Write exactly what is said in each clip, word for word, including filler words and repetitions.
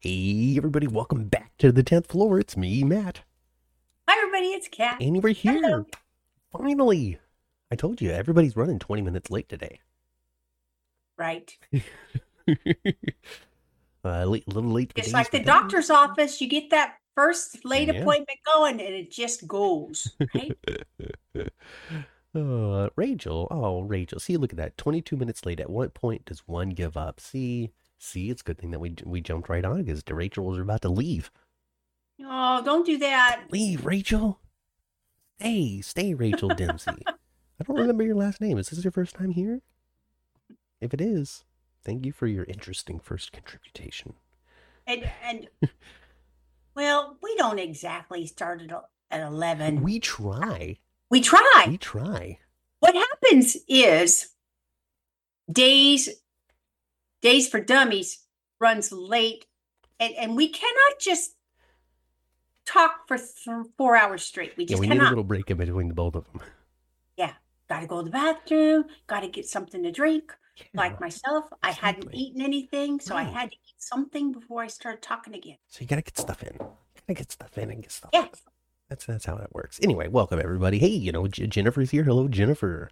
Hey everybody, welcome back to the tenth floor. It's me, Matt. Hi everybody, it's Kat. And we're here. Hello. Finally. I told you, everybody's running twenty minutes late today. Right. uh, late, a little late. It's like the doctor's office. You get that first late yeah. appointment going and it just goes. Right? uh, Rachel. Oh, Rachel. See, look at that. twenty-two minutes late. At what point does one give up? See? See, it's a good thing that we we jumped right on because Rachel was about to leave. Oh, don't do that. Leave, Rachel. Hey, stay, Rachel Dempsey. I don't remember your last name. Is this your first time here? If it is, thank you for your interesting first contribution. And, and well, we don't exactly start at, at eleven. We try. We try. We try. What happens is days... Days for Dummies runs late, and, and we cannot just talk for th- four hours straight. We just yeah, we cannot. Need a little break in between the both of them. Yeah, got to go to the bathroom, got to get something to drink. Yeah, like myself, exactly. I hadn't eaten anything, so no. I had to eat something before I started talking again. So you got to get stuff in. Got to get stuff in and get stuff yeah. out. That's, that's how that works. Anyway, welcome everybody. Hey, you know, J- Jennifer's here. Hello, Jennifer.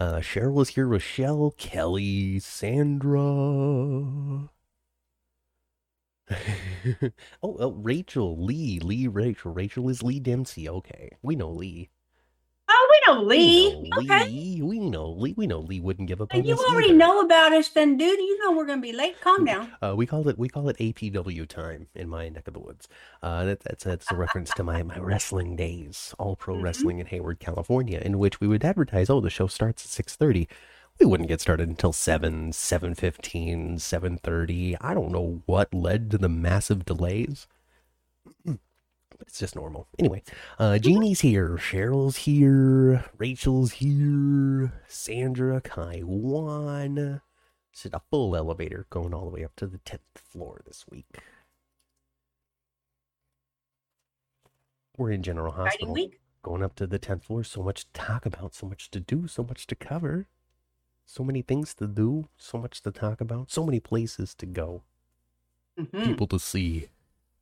Uh, Cheryl is here, Rochelle, Kelly, Sandra. oh, oh, Rachel, Lee, Lee, Rachel. Rachel is Lee Dempsey. Okay. We know Lee. Oh, we know Lee. We know okay. Lee. We know Lee. We know Lee wouldn't give up on us. You already either. know about us then, dude. You know we're going to be late. Calm down. Uh, we call it we call it A P W time in my neck of the woods. Uh, that, that's, that's a reference to my, my wrestling days, all pro mm-hmm. wrestling in Hayward, California, in which we would advertise, oh, the show starts at six thirty. We wouldn't get started until seven, seven fifteen, seven thirty. I don't know what led to the massive delays. Mm-hmm. But it's just normal. Anyway, uh, Jeannie's here. Cheryl's here. Rachel's here. Sandra, Kaiwan. It's a full elevator going all the way up to the tenth floor this week. We're in General Hospital. Going up to the tenth floor. So much to talk about. So much to do. So much to cover. So many things to do. So much to talk about. So many places to go. Mm-hmm. People to see.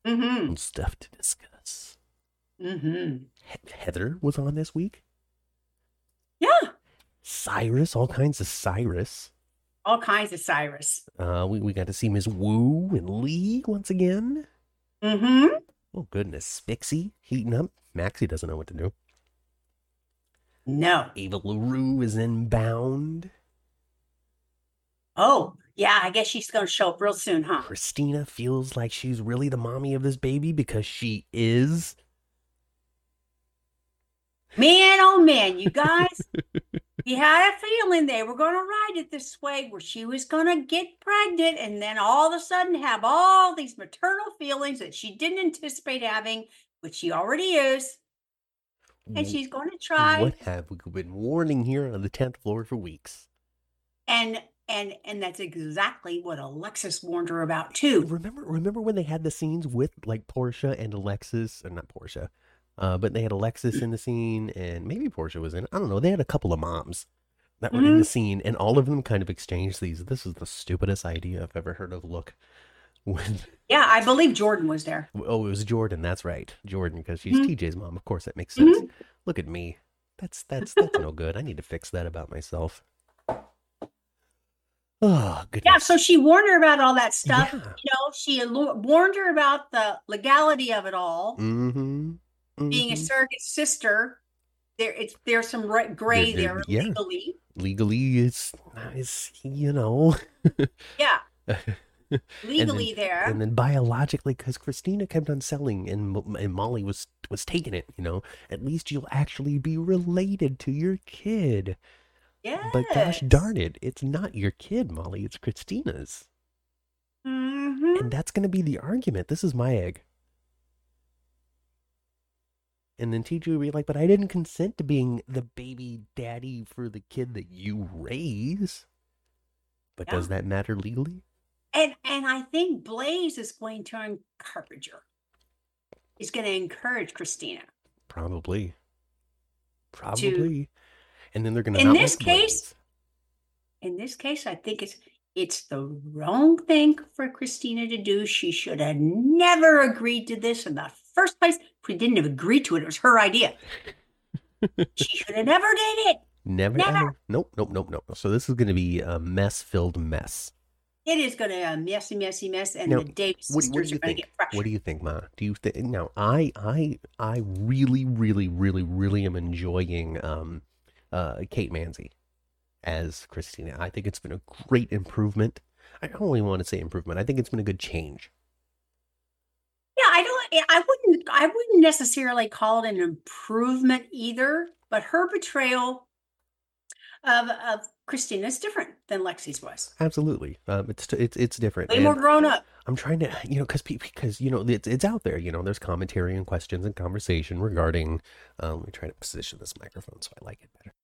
Mm-hmm. And stuff to discuss. Mm-hmm. He- Heather was on this week. Yeah. Cyrus, all kinds of Cyrus. All kinds of Cyrus. Uh, we, we got to see Miss Wu and Lee once again. Mm-hmm. Oh, goodness. Spixie heating up. Maxie doesn't know what to do. No. Eva LaRue is inbound. Oh, yeah, I guess she's going to show up real soon, huh? Christina feels like she's really the mommy of this baby because she is. Man, oh man, you guys, we had a feeling they were going to ride it this way where she was going to get pregnant and then all of a sudden have all these maternal feelings that she didn't anticipate having, which she already is. And she's going to try. What have we been warning here on the tenth floor for weeks? And... And and that's exactly what Alexis warned her about too. Remember, remember when they had the scenes with like Portia and Alexis, or not Portia, uh, but they had Alexis in the scene, and maybe Portia was in. I don't know. They had a couple of moms that were mm-hmm. in the scene, and all of them kind of exchanged these. This is the stupidest idea I've ever heard of. Look, when yeah, I believe Jordan was there. Oh, it was Jordan. That's right, Jordan, because she's mm-hmm. T J's mom. Of course, that makes sense. Mm-hmm. Look at me. That's that's that's no good. I need to fix that about myself. Oh, goodness. Yeah, so she warned her about all that stuff. Yeah. You know, she al- warned her about the legality of it all. Mm-hmm. Mm-hmm. Being a surrogate sister, there it's there's some gray there, there yeah. legally. Legally, it's nice, you know. yeah, legally and then, there, and then biologically, because Christina kept on selling, and and Molly was was taking it. You know, at least you'll actually be related to your kid. Yes. But gosh darn it, it's not your kid, Molly. It's Christina's. Mm-hmm. And that's going to be the argument. This is my egg. And then T J would be like, but I didn't consent to being the baby daddy for the kid that you raise. But yeah. does that matter legally? And and I think Blaze is going to encourage her. He's going to encourage Christina. Probably. Probably. To- And then they're going to. In this case, in this case, I think it's It's the wrong thing for Christina to do. She should have never agreed to this in the first place. She didn't have agreed to it. It was her idea. She should have never did it. Never, never. Ever. Nope, nope, nope, nope. So this is going to be a mess-filled mess. It is going to be a messy, messy mess, and now, the Davis what, sisters what are going to get crushed. What do you think, Ma? Do you think? Now, I, I, I really, really, really, really am enjoying um, uh, Kate Mansi as Christina. I think it's been a great improvement. I only want to say improvement. I think it's been a good change. Yeah, I don't. I wouldn't. I wouldn't necessarily call it an improvement either. But her betrayal of of Christina is different than Lexi's was. Absolutely, um, it's it's it's different. Way more grown up. I'm trying to, you know, because because you know it's it's out there. You know, there's commentary and questions and conversation regarding. Um, let me try to position this microphone so I like it better.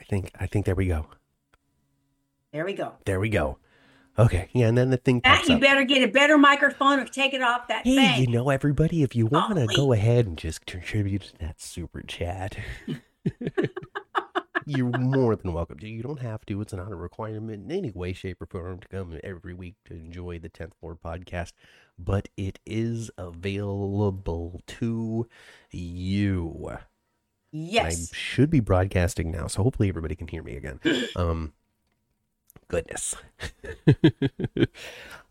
I think, I think there we go. There we go. There we go. Okay. Yeah. And then the thing that pops you up. Better get a better microphone or take it off that hey, thing. You know, everybody, if you want to oh, go ahead and just contribute to that super chat, you're more than welcome to. You don't have to. It's not a requirement in any way, shape, or form to come every week to enjoy the tenth Floor podcast, but it is available to you. Yes. I should be broadcasting now, so hopefully everybody can hear me again. Um, goodness.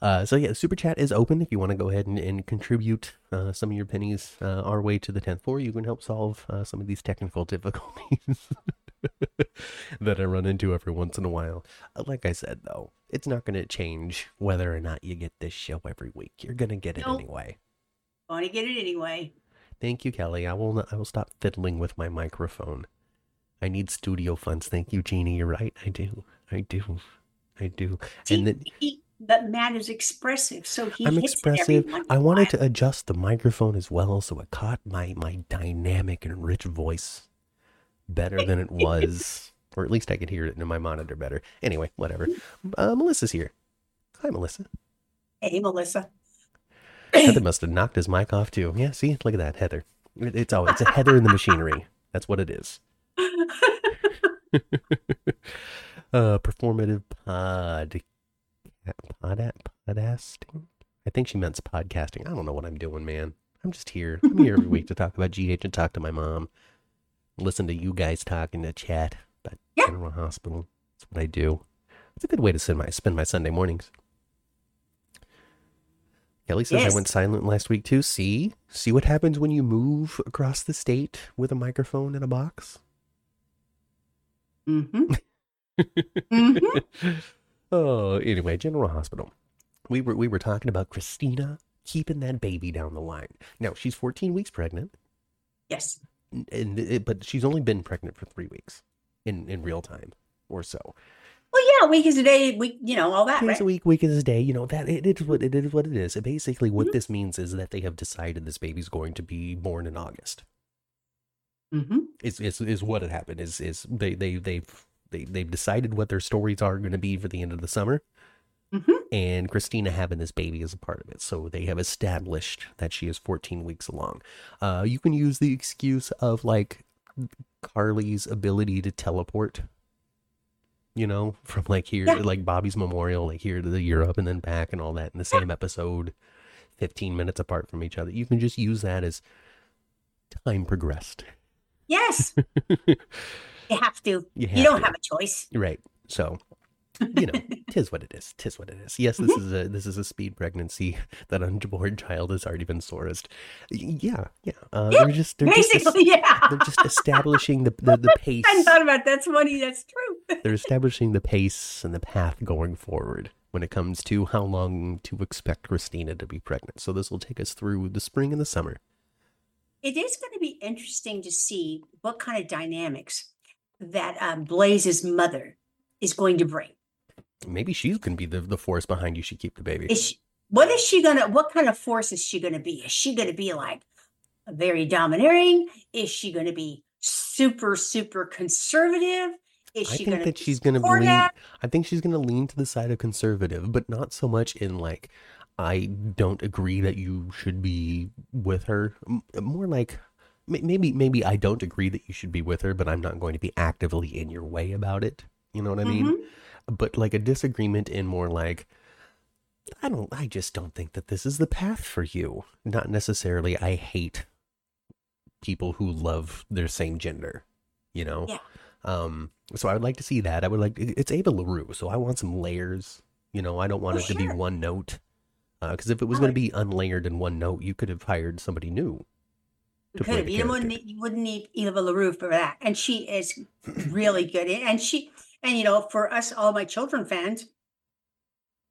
uh, so yeah, Super Chat is open. If you want to go ahead and, and contribute uh, some of your pennies uh, our way to the tenth floor, you can help solve uh, some of these technical difficulties that I run into every once in a while. Like I said, though, it's not going to change whether or not you get this show every week. You're going to get it nope. anyway. I want to get it anyway. Thank you, Kelly. I will not, I will stop fiddling with my microphone. I need studio funds. Thank you, Jeannie. You're right. I do. I do. I do. See, and then, he, but Matt is expressive, so he I'm hits expressive. Everyone. I wanted to adjust the microphone as well, so it caught my, my dynamic and rich voice better than it was, or at least I could hear it in my monitor better. Anyway, whatever. Uh, Melissa's here. Hi, Melissa. Hey, Melissa. Heather must have knocked his mic off too. Yeah, see, look at that, Heather. It's always it's a Heather in the machinery. That's what it is. uh, performative pod, pod, podcasting. I think she meant podcasting. I don't know what I'm doing, man. I'm just here. I'm here every week to talk about G H and talk to my mom. Listen to you guys talk in the chat about yeah. General Hospital. That's what I do. It's a good way to spend my spend my Sunday mornings. Kelly says yes. I went silent last week too. See? See what happens when you move across the state with a microphone in a box? Mm-hmm. mm-hmm. Oh, anyway, General Hospital. We were we were talking about Christina keeping that baby down the line. Now, she's fourteen weeks pregnant. Yes. And it, but she's only been pregnant for three weeks in, in real time or so. Well, yeah, week is a day, week, you know, all that, right? It's a week, week is a day, you know, that it is what it is. What it is. And basically, what mm-hmm. this means is that they have decided this baby's going to be born in August. Mm-hmm. Is is is what had happened? Is is they they they've they, they've decided what their stories are going to be for the end of the summer, mm-hmm. and Christina having this baby is a part of it. So they have established that she is fourteen weeks along. Uh, you can use the excuse of like Carly's ability to teleport. You know, from like here, yeah. like Bobby's memorial, like here to the Europe and then back and all that in the same episode, fifteen minutes apart from each other. You can just use that as time progressed. Yes. You have to. You, have you don't to. have a choice. Right. So, you know, tis what it is. Tis what it is. Yes, this mm-hmm. is a this is a speed pregnancy. That unborn child has already been sourced. Yeah. Yeah. Uh, yeah they're just, they're basically, just, yeah. They're just establishing the, the, the pace. I thought about that. That's funny. That's true. They're establishing the pace and the path going forward when it comes to how long to expect Christina to be pregnant. So this will take us through the spring and the summer. It is going to be interesting to see what kind of dynamics that um, Blaze's mother is going to bring. Maybe she can be the, the force behind you. She keep the baby. Is she, what is she going to, what kind of force is she going to be? Is she going to be like very domineering? Is she going to be super, super conservative? Is she I think that she's going to lean, I think she's going to lean to the side of conservative, but not so much in like, I don't agree that you should be with her. More like, maybe, maybe I don't agree that you should be with her, but I'm not going to be actively in your way about it. You know what I mean? Mm-hmm. But like a disagreement in more like, I don't, I just don't think that this is the path for you. Not necessarily, I hate people who love their same gender, you know? Yeah. Um, so I would like to see that. I would like, it's Eva LaRue, so I want some layers, you know, I don't want oh, it sure. to be one note. Uh, cause if it was oh. going to be unlayered in one note, you could have hired somebody new. You could have, you wouldn't need, you wouldn't need Eva LaRue for that. And she is really good. And she, and you know, for us, all my children fans,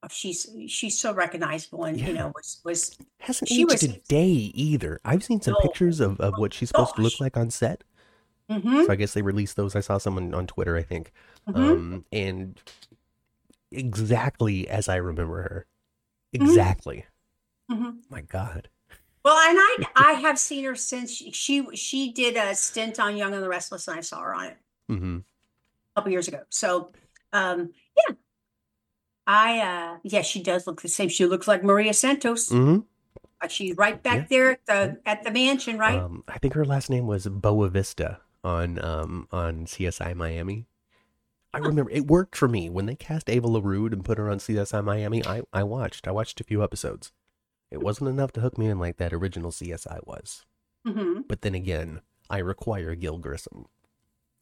she's, she's so recognizable and, yeah. you know, was, was, hasn't she aged was, a day either. I've seen some oh, pictures of, of what she's supposed gosh. to look like on set. Mm-hmm. So I guess they released those. I saw someone on Twitter, I think. Mm-hmm. Um, and exactly as I remember her. Exactly. Mm-hmm. My God. Well, and I I have seen her since she, she she did a stint on Young and the Restless, and I saw her on it mm-hmm. a couple years ago. So, um, yeah, I uh, yeah, she does look the same. She looks like Maria Santos. Mm-hmm. She's right back yeah. there at the at the mansion, right? Um, I think her last name was Boa Vista on um on C S I Miami. I remember it worked for me when they cast Eva LaRue and put her on C S I Miami. I, I watched. I watched a few episodes. It wasn't enough to hook me in like that original C S I was. Mm-hmm. But then again, I require Gil Grissom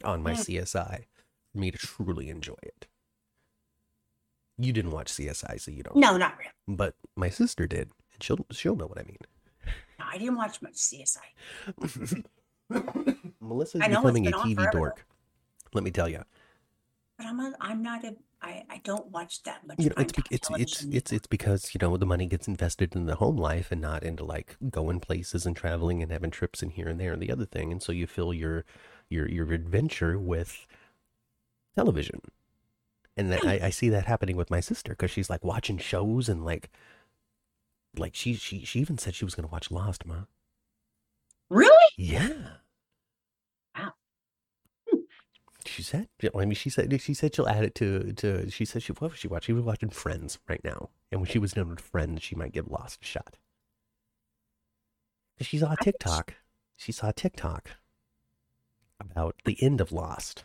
on my mm-hmm. C S I for me to truly enjoy it. You didn't watch C S I, so you don't. No, not really. But my sister did, and she'll she'll know what I mean. No, I didn't watch much C S I. Melissa's becoming a T V dork. Let me tell you. But I'm a, I'm not a I, I don't watch that much. You know, it's, it's, it's, it's, it's because, you know, the money gets invested in the home life and not into like going places and traveling and having trips and here and there and the other thing. And so you fill your your your adventure with television. And that, I, I see that happening with my sister because she's like watching shows and like like she she she even said she was going to watch Lost, Ma. Really? Yeah. She said, I mean, she said, she said she'll add it to, to, she said she, what was she watching? She was watching Friends right now. And when she was done with Friends, she might give Lost a shot. She saw a TikTok. She saw a TikTok about the end of Lost.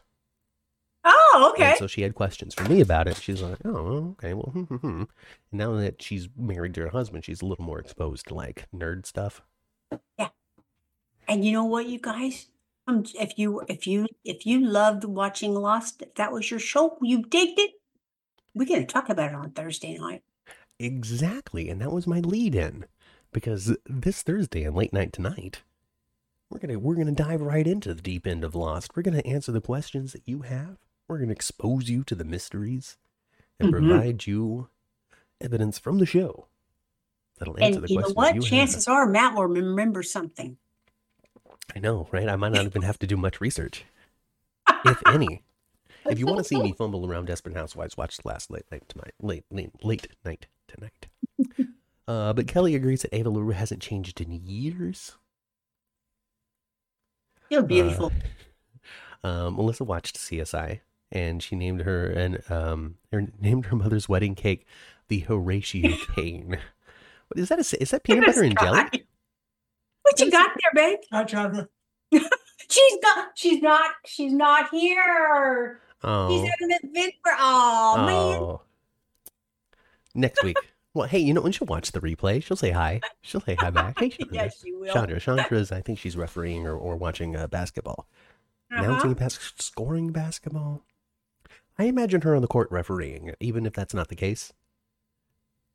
Oh, okay. And so she had questions for me about it. She's like, oh, okay, well, hmm, hmm, hmm. And now that she's married to her husband, she's a little more exposed to like nerd stuff. Yeah. And you know what, you guys? Um, if you if you if you loved watching Lost, if that was your show, you digged it. We're gonna talk about it on Thursday night. Exactly, and that was my lead-in because this Thursday and late night tonight, we're gonna we're gonna dive right into the deep end of Lost. We're gonna answer the questions that you have. We're gonna expose you to the mysteries and mm-hmm. provide you evidence from the show that'll answer and the questions you have. And you know what? You Chances have. are Matt will remember something. I know, right? I might not even have to do much research, if any. If you want to see me fumble around Desperate Housewives, watch last late night tonight. Late, late, late night tonight. Uh, but Kelly agrees that Eva LaRue hasn't changed in years. You're beautiful. Uh, um, Melissa watched C S I, and she named her and um, her, named her mother's wedding cake the Horatio Cane. What is that? A, is that peanut butter and jelly? What you got there, babe? Hi, Chandra. she's not. She's not. She's not here. Oh. She's at an event for. Oh, oh. man. Next week. Well, hey, you know when she'll watch the replay, she'll say hi. She'll say hi back. Hey, Chandra. Yes, she will. Chandra. Chandra's. I think she's refereeing or, or watching uh, basketball, uh-huh. announcing bas- scoring basketball. I imagine her on the court refereeing, even if that's not the case.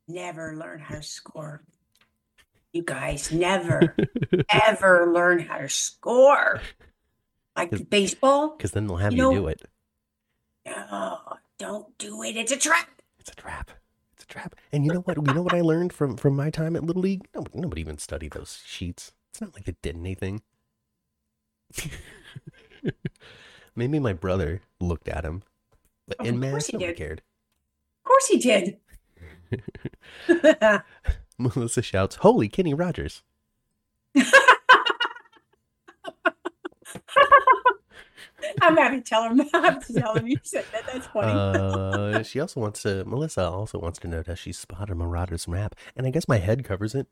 Never learn how to score. You guys never, ever learn how to score like Cause, baseball. Because then they'll have you, you know, do it. No, don't do it. It's a trap. It's a trap. It's a trap. And you know what? You know what I learned from, from my time at Little League? Nobody, nobody even studied those sheets. It's not like they did anything. Maybe my brother looked at him. But oh, in mass, nobody cared. Of course he did. Melissa shouts, "Holy Kenny Rogers." I'm happy to tell her. I have to tell him you said that. That's funny. uh, she also wants to. Melissa also wants to know, does she spot a marauder's map? And I guess my head covers it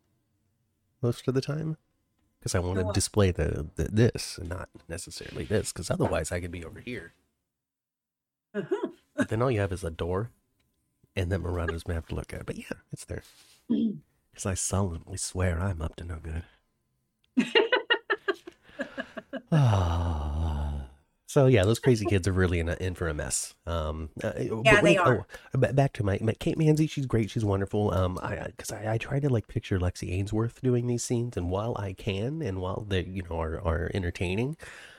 most of the time because I want to oh. display the, the this, and not necessarily this, because otherwise I could be over here. Uh-huh. But then all you have is a door, and that marauder's map to look at. But yeah, it's there. Because I solemnly swear I'm up to no good. Oh. So yeah, those crazy kids are really in, a, in for a mess. Um, uh, yeah, they wait, are. Oh, back to my, my Kate Mansi. She's great. She's wonderful. Um, because I, I, I try to like picture Lexi Ainsworth doing these scenes, and while I can, and while they you know are are entertaining,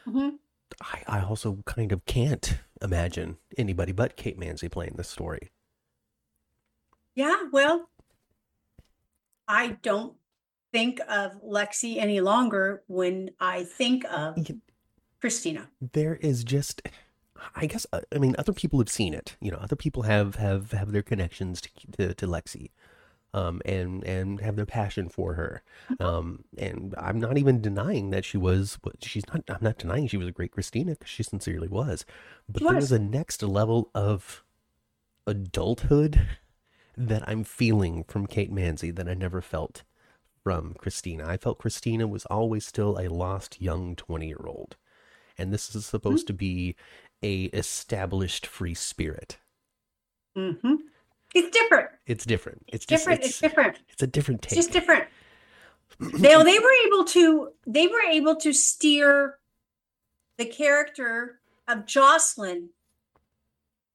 mm-hmm. I, I also kind of can't imagine anybody but Kate Mansi playing this story. Yeah, well, I don't think of Lexi any longer when I think of yeah. Christina. There is just, I guess, I mean, other people have seen it. You know, other people have have, have their connections to, to to Lexi, um, and and have their passion for her. Um, and I'm not even denying that she was. She's not. I'm not denying she was a great Christina, because she sincerely was. But was. there was a next level of adulthood that I'm feeling from Kate Mansi that I never felt from Christina. I felt Christina was always still a lost young twenty year old. And this is supposed mm-hmm. to be a established free spirit. Mm-hmm. It's different. It's different. It's, it's just, different. It's, it's different. It's a different take. It's just different. Now they were able to, they were able to steer the character of Jocelyn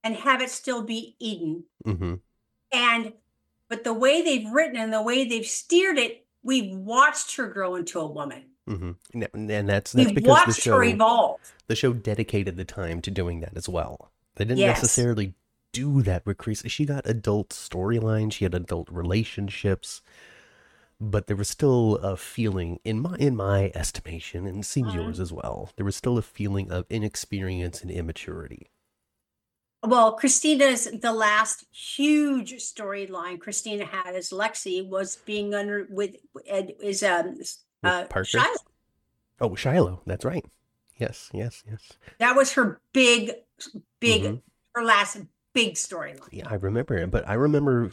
and have it still be Eden. Mm-hmm. And, but the way they've written and the way they've steered it, we've watched her grow into a woman. Mm-hmm. And, and that's, that's we've because watched the show, her evolve. The show dedicated the time to doing that as well. They didn't yes. necessarily do that with Crease. She got adult storylines. She had adult relationships, but there was still a feeling in my, in my estimation, and it seems mm-hmm. yours as well. There was still a feeling of inexperience and immaturity. Well, Christina's, the last huge storyline Christina had as Lexi was being under with Ed, is um uh, Shiloh. Oh, Shiloh, that's right. Yes, yes, yes. That was her big, big, mm-hmm. her last big storyline. Yeah, I remember it, but I remember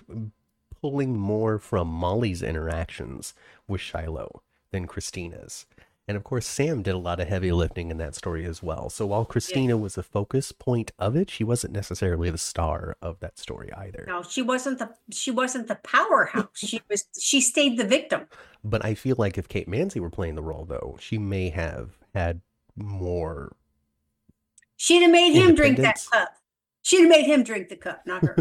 pulling more from Molly's interactions with Shiloh than Christina's. And of course, Sam did a lot of heavy lifting in that story as well. So while Christina yeah. was the focus point of it, she wasn't necessarily the star of that story either. No, she wasn't the she wasn't the powerhouse. she was she stayed the victim. But I feel like if Kate Mansi were playing the role, though, she may have had more. She'd have made him drink that cup. She'd have made him drink the cup, not her.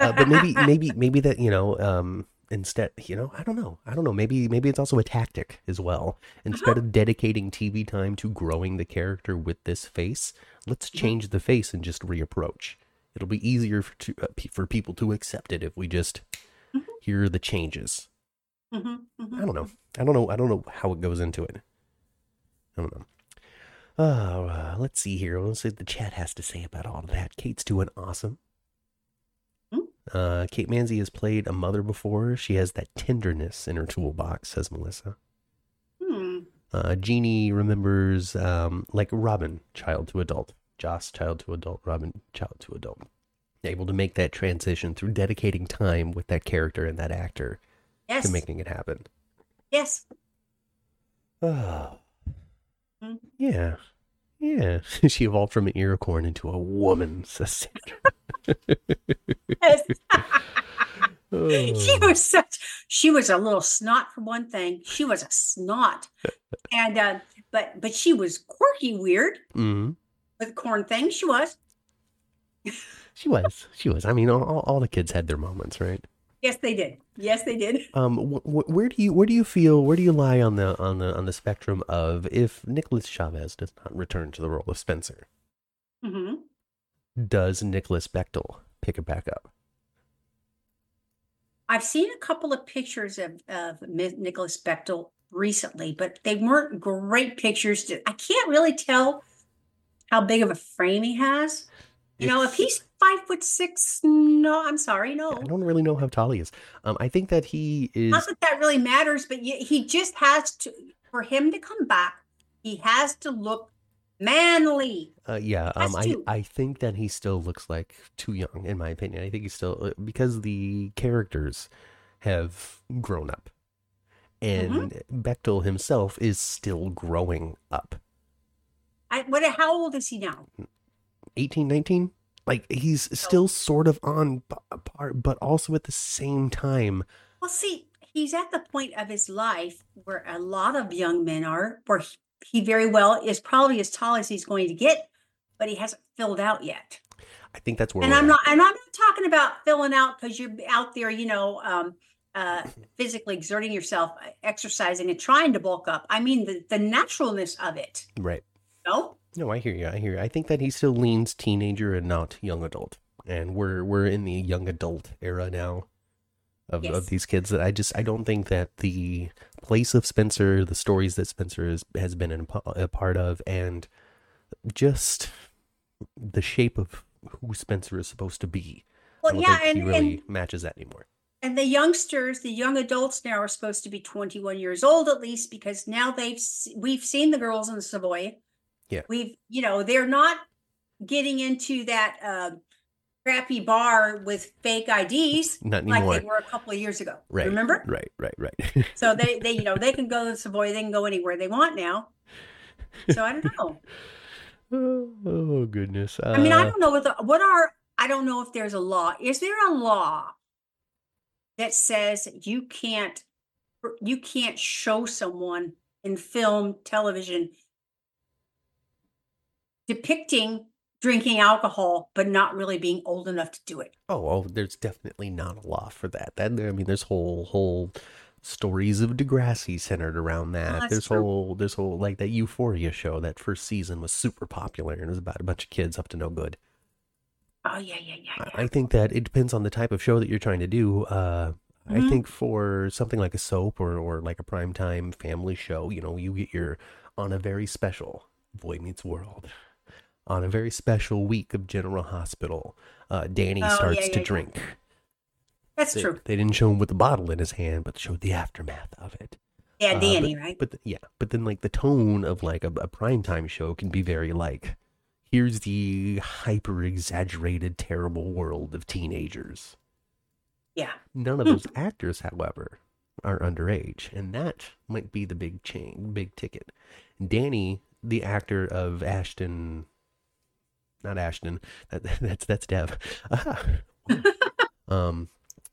uh, but maybe, maybe, maybe that you know. Um, Instead, you know, I don't know. I don't know. Maybe maybe it's also a tactic as well. Instead uh-huh. of dedicating T V time to growing the character with this face, let's change the face and just reapproach. It'll be easier for, to, uh, p- for people to accept it if we just mm-hmm. hear the changes. Mm-hmm. Mm-hmm. I don't know. I don't know. I don't know how it goes into it. I don't know. Oh, uh, let's see here. Let's see what the chat has to say about all of that. Kate's doing awesome. Uh, Kate Mansi has played a mother before. She has that tenderness in her toolbox, says Melissa. Hmm. Uh, Jeannie remembers, um, like Robin, child to adult. Joss, child to adult. Robin, child to adult. Able to make that transition through dedicating time with that character and that actor. Yes. To making it happen. Yes. Oh. Hmm. Yeah. Yeah. She evolved from an unicorn into a woman, says Sandra. Yes. She was such she was a little snot for one thing. She was a snot. And uh but but she was quirky weird mm-hmm. with corn thing. She was. she was. She was. I mean all, all the kids had their moments, right? Yes, they did. Yes, they did. Um, wh- wh- where do you where do you feel where do you lie on the on the on the spectrum of if Nicholas Chavez does not return to the role of Spencer? Mm-hmm. Does Nicholas Bechtel pick it back up? I've seen a couple of pictures of, of Nicholas Bechtel recently, but they weren't great pictures. I can't really tell how big of a frame he has. You know, if he's five foot six, no, I'm sorry, no. I don't really know how tall he is. Um, I think that he is. Not that that really matters, but he just has to, for him to come back, he has to look manly. Uh, yeah, um, I, I think that he still looks like too young, in my opinion. I think he's still, because the characters have grown up. And mm-hmm. Bechtel himself is still growing up. I, what? How old is he now? eighteen, nineteen Like, he's oh. still sort of on par, but also at the same time. Well, see, he's at the point of his life where a lot of young men are, where he, he very well is probably as tall as he's going to get, but he hasn't filled out yet. I think that's where. And I'm at. not. And I'm not talking about filling out because you're out there, you know. Um, Uh, physically exerting yourself, exercising and trying to bulk up. I mean, the, the naturalness of it. Right. No? No, I hear you. I hear you. I think that he still leans teenager and not young adult. And we're we're in the young adult era now of, yes. of these kids. That I just, I don't think that the place of Spencer, the stories that Spencer is, has been in, a part of, and just the shape of who Spencer is supposed to be. Well, I don't yeah, think and, he really and... matches that anymore. And the youngsters, the young adults now are supposed to be twenty-one years old at least, because now they've we've seen the girls in the Savoy. Yeah, we've you know they're not getting into that uh, crappy bar with fake I Ds not like they were a couple of years ago. Right, remember? Right, right, right. So they they you know they can go to the Savoy, they can go anywhere they want now. So I don't know. oh, oh goodness! Uh... I mean, I don't know what the, what are I don't know if there's a law. Is there a law that says you can't you can't show someone in film, television, depicting drinking alcohol, but not really being old enough to do it? Oh, oh there's definitely not a law for that. That I mean, there's whole whole stories of Degrassi centered around that. Oh, there's true. whole there's whole like that Euphoria show. That first season was super popular, and it was about a bunch of kids up to no good. Oh, yeah, yeah, yeah, yeah. I think that it depends on the type of show that you're trying to do. Uh, mm-hmm. I think for something like a soap or, or like a primetime family show, you know, you get your on a very special Boy Meets World, on a very special week of General Hospital, uh, Danny oh, starts yeah, yeah, to yeah. drink. That's they, true. They didn't show him with the bottle in his hand, but showed the aftermath of it. Yeah, Danny, uh, but, right? But the, yeah, but then like the tone of like a, a primetime show can be very like, here's the hyper-exaggerated, terrible world of teenagers. Yeah. None of those actors, however, are underage, and that might be the big chain, big ticket. Danny, the actor of Ashton, not Ashton, that, that's that's Dev. Ah. um,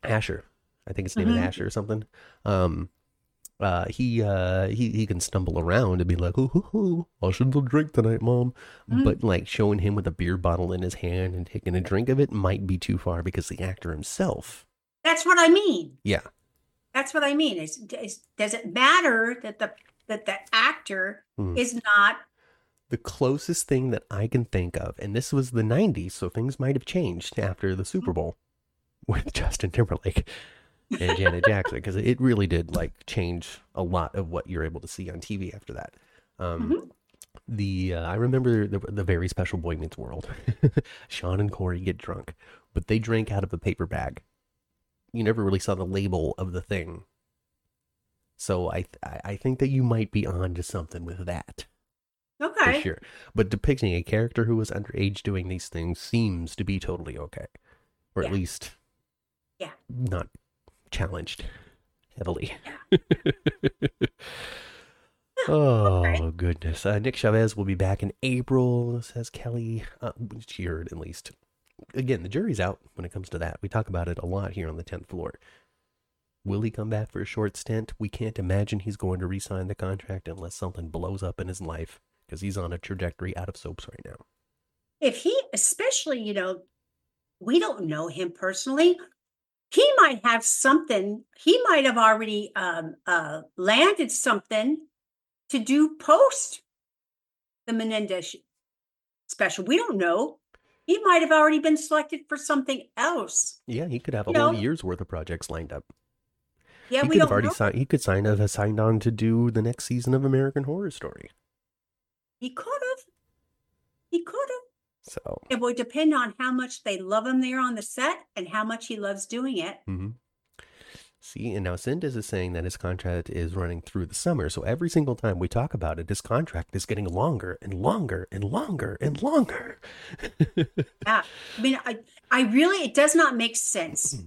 Asher, I think his name mm-hmm. is Asher or something. Um, Uh, he uh, he he can stumble around and be like, oh, oh, oh, I shouldn't drink tonight, Mom. Mm. But like showing him with a beer bottle in his hand and taking a drink of it might be too far because the actor himself. That's what I mean. Yeah. That's what I mean. Is does it matter that the that the actor mm. is not? The closest thing that I can think of, and this was the nineties, so things might have changed after the Super Bowl with Justin Timberlake. And Janet Jackson, because it really did like change a lot of what you're able to see on T V after that. Um, mm-hmm. The uh, I remember the, the very special Boy Meets World. Sean and Corey get drunk, but they drank out of a paper bag. You never really saw the label of the thing. So I th- I think that you might be on to something with that. Okay. For sure. But depicting a character who was underage doing these things seems to be totally okay. Or yeah. at least yeah, not challenged heavily. oh okay. goodness uh, Nick Chavez will be back in April, says Kelly. Uh, she heard, at least. Again, the jury's out when it comes to that. We talk about it a lot here on the tenth floor. Will he come back for a short stint? We can't imagine he's going to re-sign the contract unless something blows up in his life, because he's on a trajectory out of soaps right now. If he, especially, you know, we don't know him personally. He might have something, he might have already um, uh, landed something to do post the Menendez special. We don't know. He might have already been selected for something else. Yeah, he could have a you whole know? year's worth of projects lined up. Yeah, he we could don't have already know. Signed, he could sign, have signed on to do the next season of American Horror Story. He could have. He could have. So it would depend on how much they love him there on the set and how much he loves doing it. Mm-hmm. See, and now Zindes is saying that his contract is running through the summer. So every single time we talk about it, his contract is getting longer and longer and longer and longer. Yeah, I mean, I, I really, it does not make sense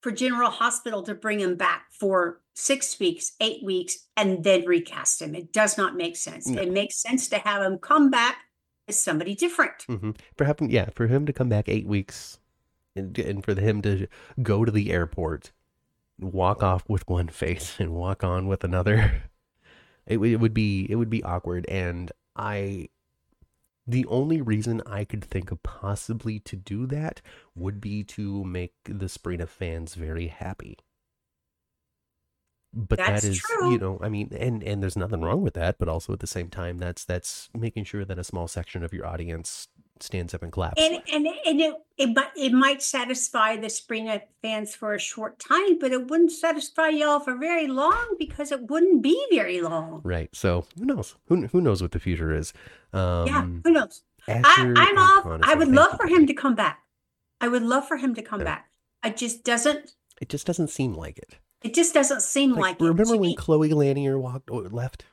for General Hospital to bring him back for six weeks, eight weeks, and then recast him. It does not make sense. No. It makes sense to have him come back as somebody different. Mm-hmm. Perhaps, yeah, for him to come back eight weeks and, and for him to go to the airport, walk off with one face and walk on with another. It, it would be it would be awkward. And I, the only reason I could think of possibly to do that would be to make the Sabrina fans very happy. But that's that is, true. You know, I mean, and and there's nothing wrong with that. But also at the same time, that's that's making sure that a small section of your audience stands up and claps. And and, and it, it, it might satisfy the Sabrina fans for a short time, but it wouldn't satisfy y'all for very long because it wouldn't be very long. Right. So who knows? Who who knows what the future is? Um, yeah, who knows? I, I'm all, I would love for him to come back. I would love for him to come no. back. It just doesn't. It just doesn't seem like it. It just doesn't seem like, like it. Remember when me. Chloe Lanier walked or left?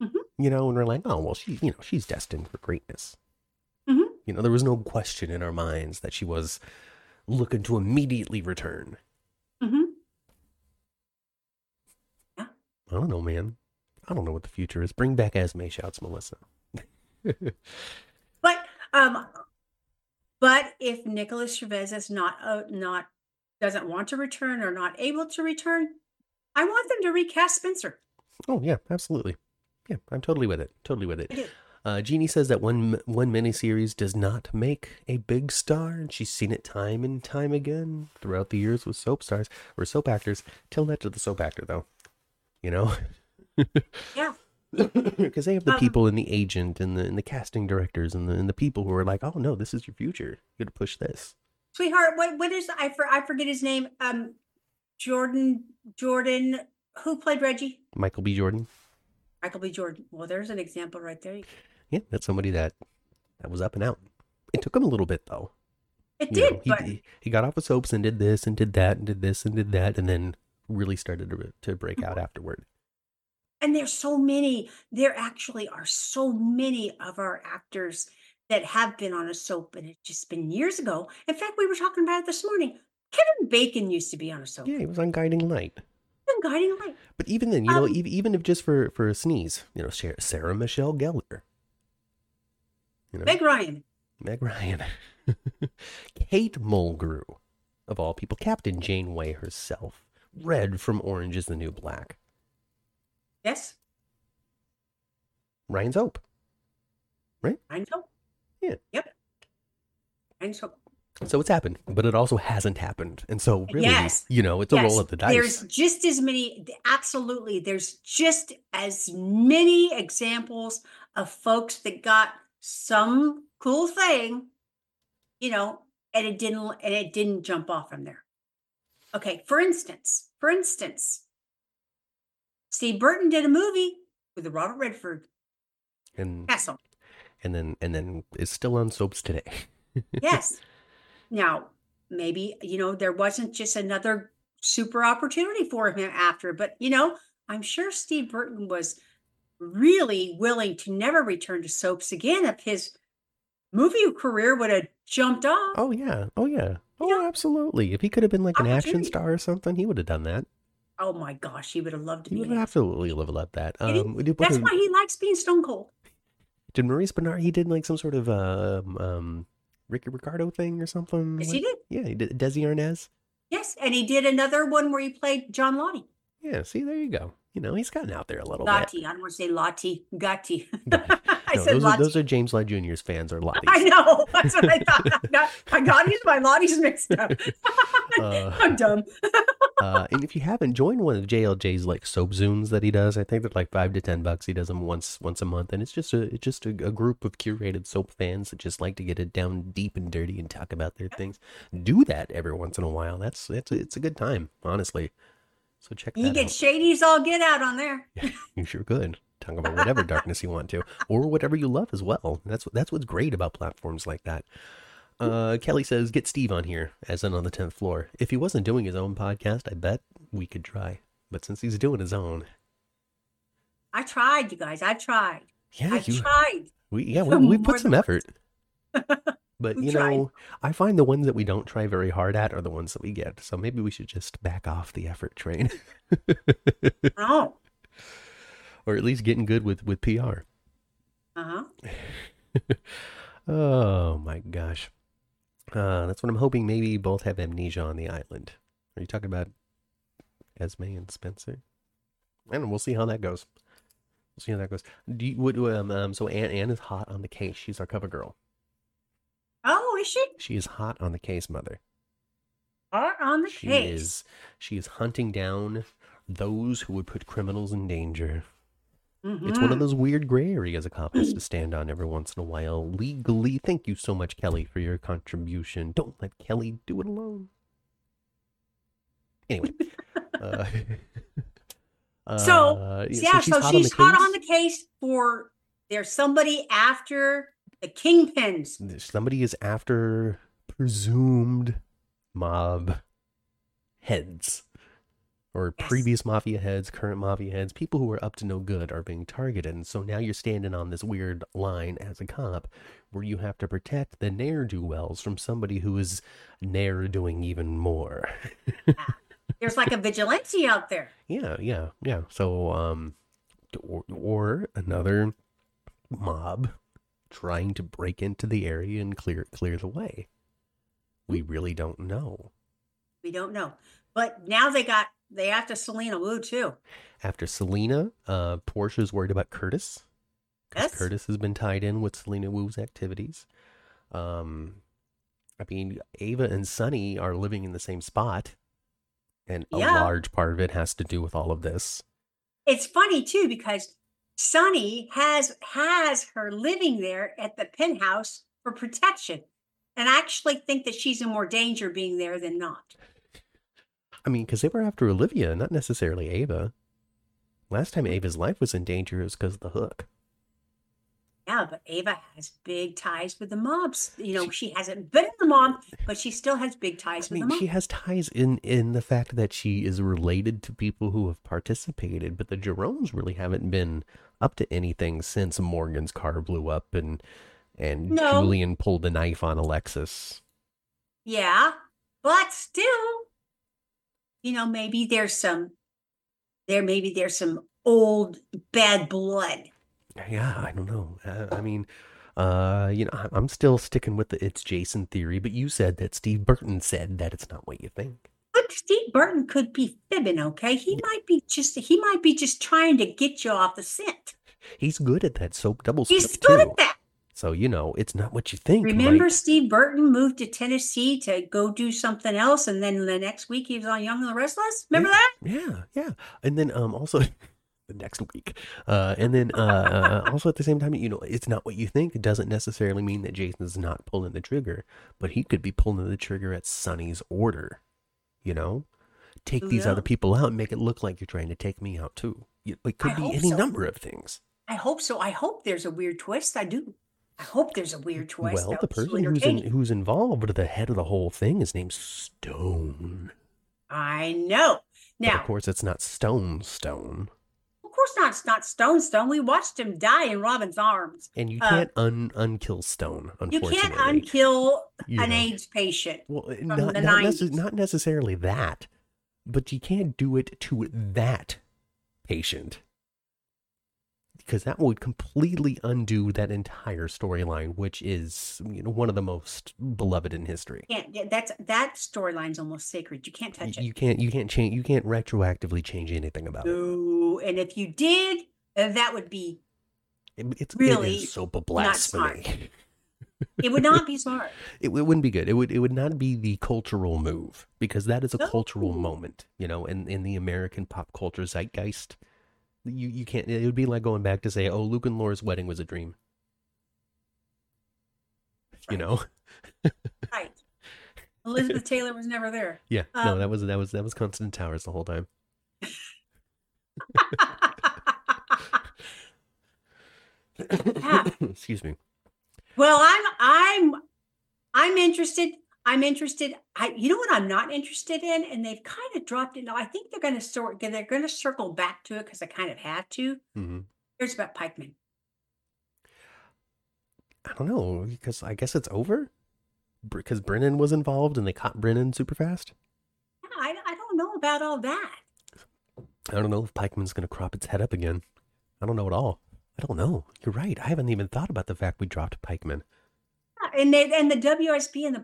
Mm-hmm. You know, and we're like, oh, well, she, you know, she's destined for greatness. You know, there was no question in our minds that she was looking to immediately return. Mm-hmm. Yeah. I don't know, man. I don't know what the future is. Bring back Esme, shouts Melissa. But um, but if Nicholas Chavez is not uh, not doesn't want to return or not able to return, I want them to recast Spencer. Oh yeah, absolutely. Yeah, I'm totally with it. Totally with it. I do. Uh, Jeannie says that one one miniseries does not make a big star, and she's seen it time and time again throughout the years with soap stars or soap actors. Tell that to the soap actor, though, you know. Yeah, because they have the um, people and the agent and the and the casting directors and the and the people who are like, oh no, this is your future. You got to push this, sweetheart. What what is I for I forget his name? Um, Jordan Jordan, who played Reggie? Michael B. Jordan. Michael B. Jordan. Well, there's an example right there. Yeah, that's somebody that, that was up and out. It took him a little bit, though. It you did, know, he, but... He, he got off of soaps and did this and did that and did this and did that and then really started to, to break out afterward. And there's so many. There actually are so many of our actors that have been on a soap, and it's just been years ago. In fact, we were talking about it this morning. Kevin Bacon used to be on a soap. Yeah, he was on Guiding Light. On Guiding Light. But even then, you um, know, even, even if just for, for a sneeze, you know, Sarah Michelle Gellar. You know, Meg Ryan. Meg Ryan. Kate Mulgrew, of all people. Captain Janeway herself. Red from Orange is the New Black. Yes. Ryan's Hope. Right? Ryan's Hope. Yeah. Yep. Ryan's Hope. So it's happened, but it also hasn't happened. And so really, yes. you know, it's a yes. roll of the dice. There's just as many, absolutely, there's just as many examples of folks that got some cool thing, you know, and it didn't, and it didn't jump off from there. Okay, for instance, for instance, Steve Burton did a movie with Robert Redford, and Castle, and then and then is still on soaps today. Yes. Now, maybe you know there wasn't just another super opportunity for him after, but you know, I'm sure Steve Burton was really willing to never return to soaps again if his movie career would have jumped off. Oh yeah, oh yeah, oh yeah. Absolutely. If he could have been like an action star or something, he would have done that. Oh my gosh, he would have loved to do that. He would absolutely have loved that. Um, he, that's why he likes being Stone Cold. Did Maurice Bernard? He did like some sort of uh, um, Ricky Ricardo thing or something. Yes, like, he did. Yeah, he did. Desi Arnaz. Yes, and he did another one where he played John Lottie. Yeah, see, there you go. You know, he's gotten out there a little Lottie. bit. Lottie. I don't want to say Lottie. Gotti. No, I said those, Lottie. Are, those are James Ladd Junior's fans are Lotties. I know. That's what I thought. I got, my Gotties, my Lotties mixed up. uh, I'm dumb. uh, and if you haven't, join one of J L J's like soap Zooms that he does. I think they're like five to ten bucks. He does them once once a month. And it's just a it's just a, a group of curated soap fans that just like to get it down deep and dirty and talk about their things. Do that every once in a while. That's that's it's a good time, honestly. So check that out. You get shady's all get out on there. Yeah, you sure could. talk about whatever darkness you want to, or whatever you love as well. That's what, that's what's great about platforms like that. Uh, Kelly says, get Steve on here, as in on the tenth floor. If he wasn't doing his own podcast, I bet we could try. But since he's doing his own. I tried, you guys. I tried. Yeah, I you, tried. We, yeah, we, we put some effort. But, you tried. know, I find the ones that we don't try very hard at are the ones that we get. So maybe we should just back off the effort train. Oh. Or at least getting good with, with P R. Uh-huh. Oh, my gosh. Uh, that's what I'm hoping. Maybe both have amnesia on the island. Are you talking about Esme and Spencer? I don't know. We'll see how that goes. We'll see how that goes. Do you, would, um, um, so Anne, Anne is hot on the case. She's our cover girl. Oh, is she? She is hot on the case, Mother. Hot on the she case. Is, she is hunting down those who would put criminals in danger. Mm-hmm. It's one of those weird gray areas a cop has to stand on every once in a while. Legally, thank you so much, Kelly, for your contribution. Don't let Kelly do it alone. Anyway. uh, so, uh, yeah, so she's, so hot, she's on hot on the case for there's somebody after the kingpins. Somebody is after presumed mob heads. Or yes. Previous mafia heads, current mafia heads, people who are up to no good are being targeted. And so now you're standing on this weird line as a cop where you have to protect the ne'er-do-wells from somebody who is ne'er-doing even more. Yeah. There's like a vigilante out there. Yeah, yeah, yeah. So, um, or, or another mob trying to break into the area and clear clear the way. We really don't know. We don't know. But now they got... They after Selena Wu, too. After Selena, uh, Portia's worried about Curtis. Yes. Curtis has been tied in with Selena Wu's activities. Um, I mean, Ava and Sonny are living in the same spot. And a yeah. large part of it has to do with all of this. It's funny, too, because Sonny has, has her living there at the penthouse for protection. And I actually think that she's in more danger being there than not. I mean, because they were after Olivia, not necessarily Ava. Last time Ava's life was in danger, it was because of the hook. Yeah, but Ava has big ties with the mobs. You know, she, she hasn't been in the mob, but she still has big ties I with mean, the mob. She has ties in, in the fact that she is related to people who have participated, but the Jeromes really haven't been up to anything since Morgan's car blew up and, and no. Julian pulled a knife on Alexis. Yeah, but still... You know, maybe there's some, there maybe there's some old bad blood. Yeah, I don't know. I, I mean, uh, you know, I'm still sticking with the it's Jason theory, but you said that Steve Burton said that it's not what you think. But Steve Burton could be fibbing, okay? He yeah. might be just he might be just trying to get you off the scent. He's good at that soap double He's scoop too. He's good at that. So, you know, it's not what you think. Remember, Mike. Steve Burton moved to Tennessee to go do something else. And then the next week he was on Young and the Restless. Remember yeah, that? Yeah. Yeah. And then um, also the next week. Uh, and then uh, uh, also at the same time, you know, it's not what you think. It doesn't necessarily mean that Jason's not pulling the trigger, but he could be pulling the trigger at Sonny's order. You know, take Ooh, these yeah. other people out and make it look like you're trying to take me out, too. It could I be any so. number of things. I hope so. I hope there's a weird twist. I do. I hope there's a weird twist. Well, the person who's, in, who's involved, the head of the whole thing, is named Stone. I know. Now, but of course, it's not Stone Stone. Of course not. It's not Stone Stone. We watched him die in Robin's arms. And you can't uh, un unkill Stone, unfortunately. You can't unkill you an know. AIDS patient. Well, from not, the not, nec- not necessarily that, but you can't do it to that patient. Because that would completely undo that entire storyline, which is, you know, one of the most beloved in history. Yeah, yeah that's that storyline's almost sacred. You can't touch you, it. You can't. You can't change. You can't retroactively change anything about no, it. And if you did, that would be it, it's really it is so blasphemy. It would not be smart. It, it wouldn't be good. It would. It would not be the cultural move because that is a no. cultural moment, you know, in in the American pop culture zeitgeist. You you can't. It would be like going back to say, "Oh, Luke and Laura's wedding was a dream." Right. You know, right? Elizabeth Taylor was never there. Yeah, um, no, that was that was that was Constance Towers the whole time. Yeah. Excuse me. Well, I'm I'm I'm interested. I'm interested. I you know what I'm not interested in, and they've kind of dropped it. No, I think they're going to sort. They're going to circle back to it because I kind of had to. Mm-hmm. Here's about Pikeman. I don't know, because I guess it's over because Brennan was involved and they caught Brennan super fast. Yeah, I, I don't know about all that. I don't know if Pikeman's going to crop its head up again. I don't know at all. I don't know. You're right. I haven't even thought about the fact we dropped Pikeman. Yeah, and they, and the W S B and the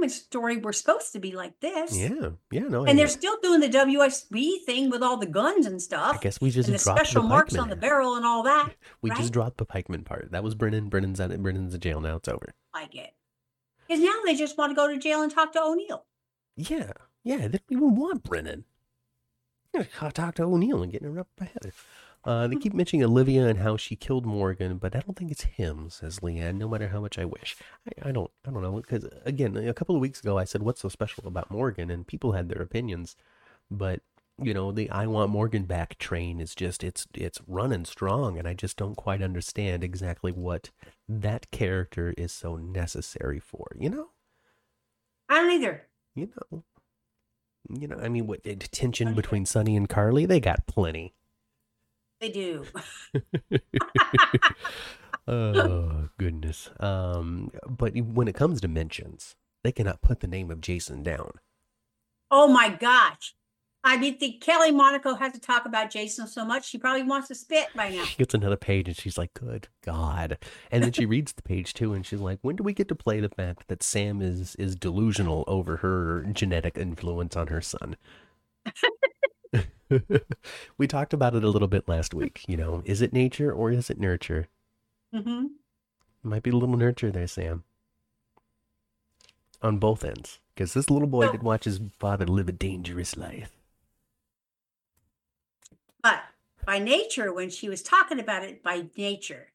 Pikeman story were supposed to be like this. Yeah. Yeah. No. And I they're know. Still doing the W S B thing with all the guns and stuff. I guess we just and dropped the special the marks on the barrel and all that. We right? just dropped the Pikeman part. That was Brennan. Brennan's out. Brennan's in jail now. It's over. Like it. Because now they just want to go to jail and talk to O'Neill. Yeah. Yeah. They don't even want Brennan. I talked to O'Neill and getting her up by Heather. Uh, they keep mentioning Olivia and how she killed Morgan, but I don't think it's him, says Leanne, no matter how much I wish. I, I don't I don't know, because, again, a couple of weeks ago I said, what's so special about Morgan? And people had their opinions, but, you know, the I want Morgan back train is just, it's it's running strong, and I just don't quite understand exactly what that character is so necessary for, you know? I don't either. You know. You know, I mean, what tension between Sonny and Carly? They got plenty. They do. Oh, goodness. Um, but when it comes to mentions, they cannot put the name of Jason down. Oh, my gosh. I mean, the Kelly Monaco has to talk about Jason so much, she probably wants to spit by now. She gets another page, and she's like, good God. And then she reads the page, too, and she's like, when do we get to play the fact that Sam is is delusional over her genetic influence on her son? We talked about it a little bit last week, you know. Is it nature or is it nurture? Mm-hmm. Might be a little nurture there, Sam. On both ends. Because this little boy oh. did watch his father live a dangerous life. But by nature, when she was talking about it, by nature,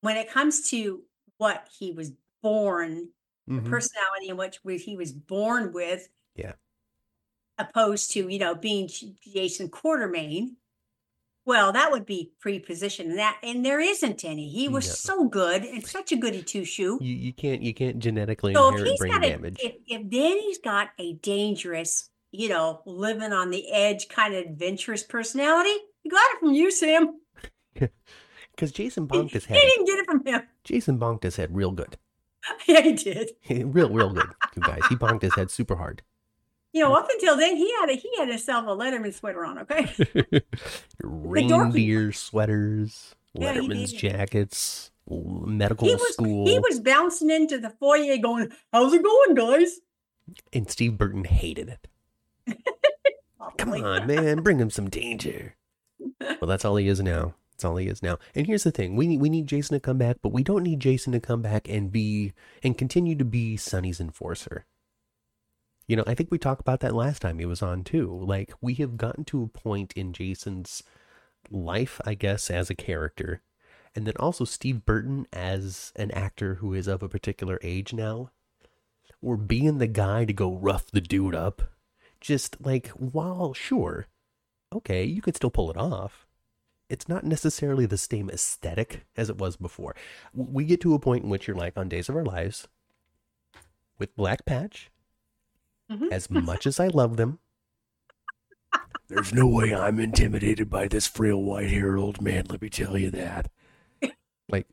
when it comes to what he was born, mm-hmm. the personality in which he was born with, yeah, opposed to, you know, being Jason Quartermaine, well, that would be preposition, and that, and there isn't any. He was no. so good and such a goody two shoe. You, you can't, you can't genetically so inherit brain a, damage. If, if Danny's got a dangerous, you know, living on the edge kind of adventurous personality. You got it from you, Sam. Because Jason bonked his head. He didn't get it from him. Jason bonked his head real good. Yeah, he did. Real, real good, you guys. He bonked his head super hard. You know, up until then, he had a, he had himself a Letterman sweater on, okay? Reindeer sweaters, yeah, Letterman's jackets, medical he was, school. He was bouncing into the foyer going, how's it going, guys? And Steve Burton hated it. Come on, man, bring him some danger. Well, that's all he is now. That's all he is now. And here's the thing. We need, we need Jason to come back, but we don't need Jason to come back and be and continue to be Sonny's enforcer. You know, I think we talked about that last time he was on too. Like, we have gotten to a point in Jason's life, I guess, as a character. And then also Steve Burton as an actor who is of a particular age now. Or being the guy to go rough the dude up. Just like, while sure, okay, you could still pull it off. It's not necessarily the same aesthetic as it was before. We get to a point in which you're like on Days of Our Lives with Black Patch. Mm-hmm. As much as I love them, there's no way I'm intimidated by this frail white-haired old man. Let me tell you that. Like,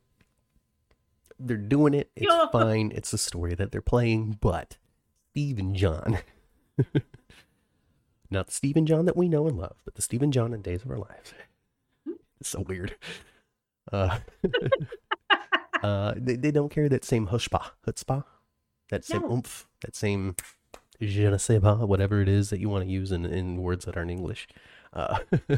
they're doing it. It's fine. It's the story that they're playing. But Stephen John. Not the Stephen John that we know and love, but the Stephen John in Days of Our Lives. It's so weird. Uh, uh, they, they don't carry that same hushpa, hutzpah, that same no. oomph, that same je ne sais pas, whatever it is that you want to use in, in words that aren't English. Uh, yeah,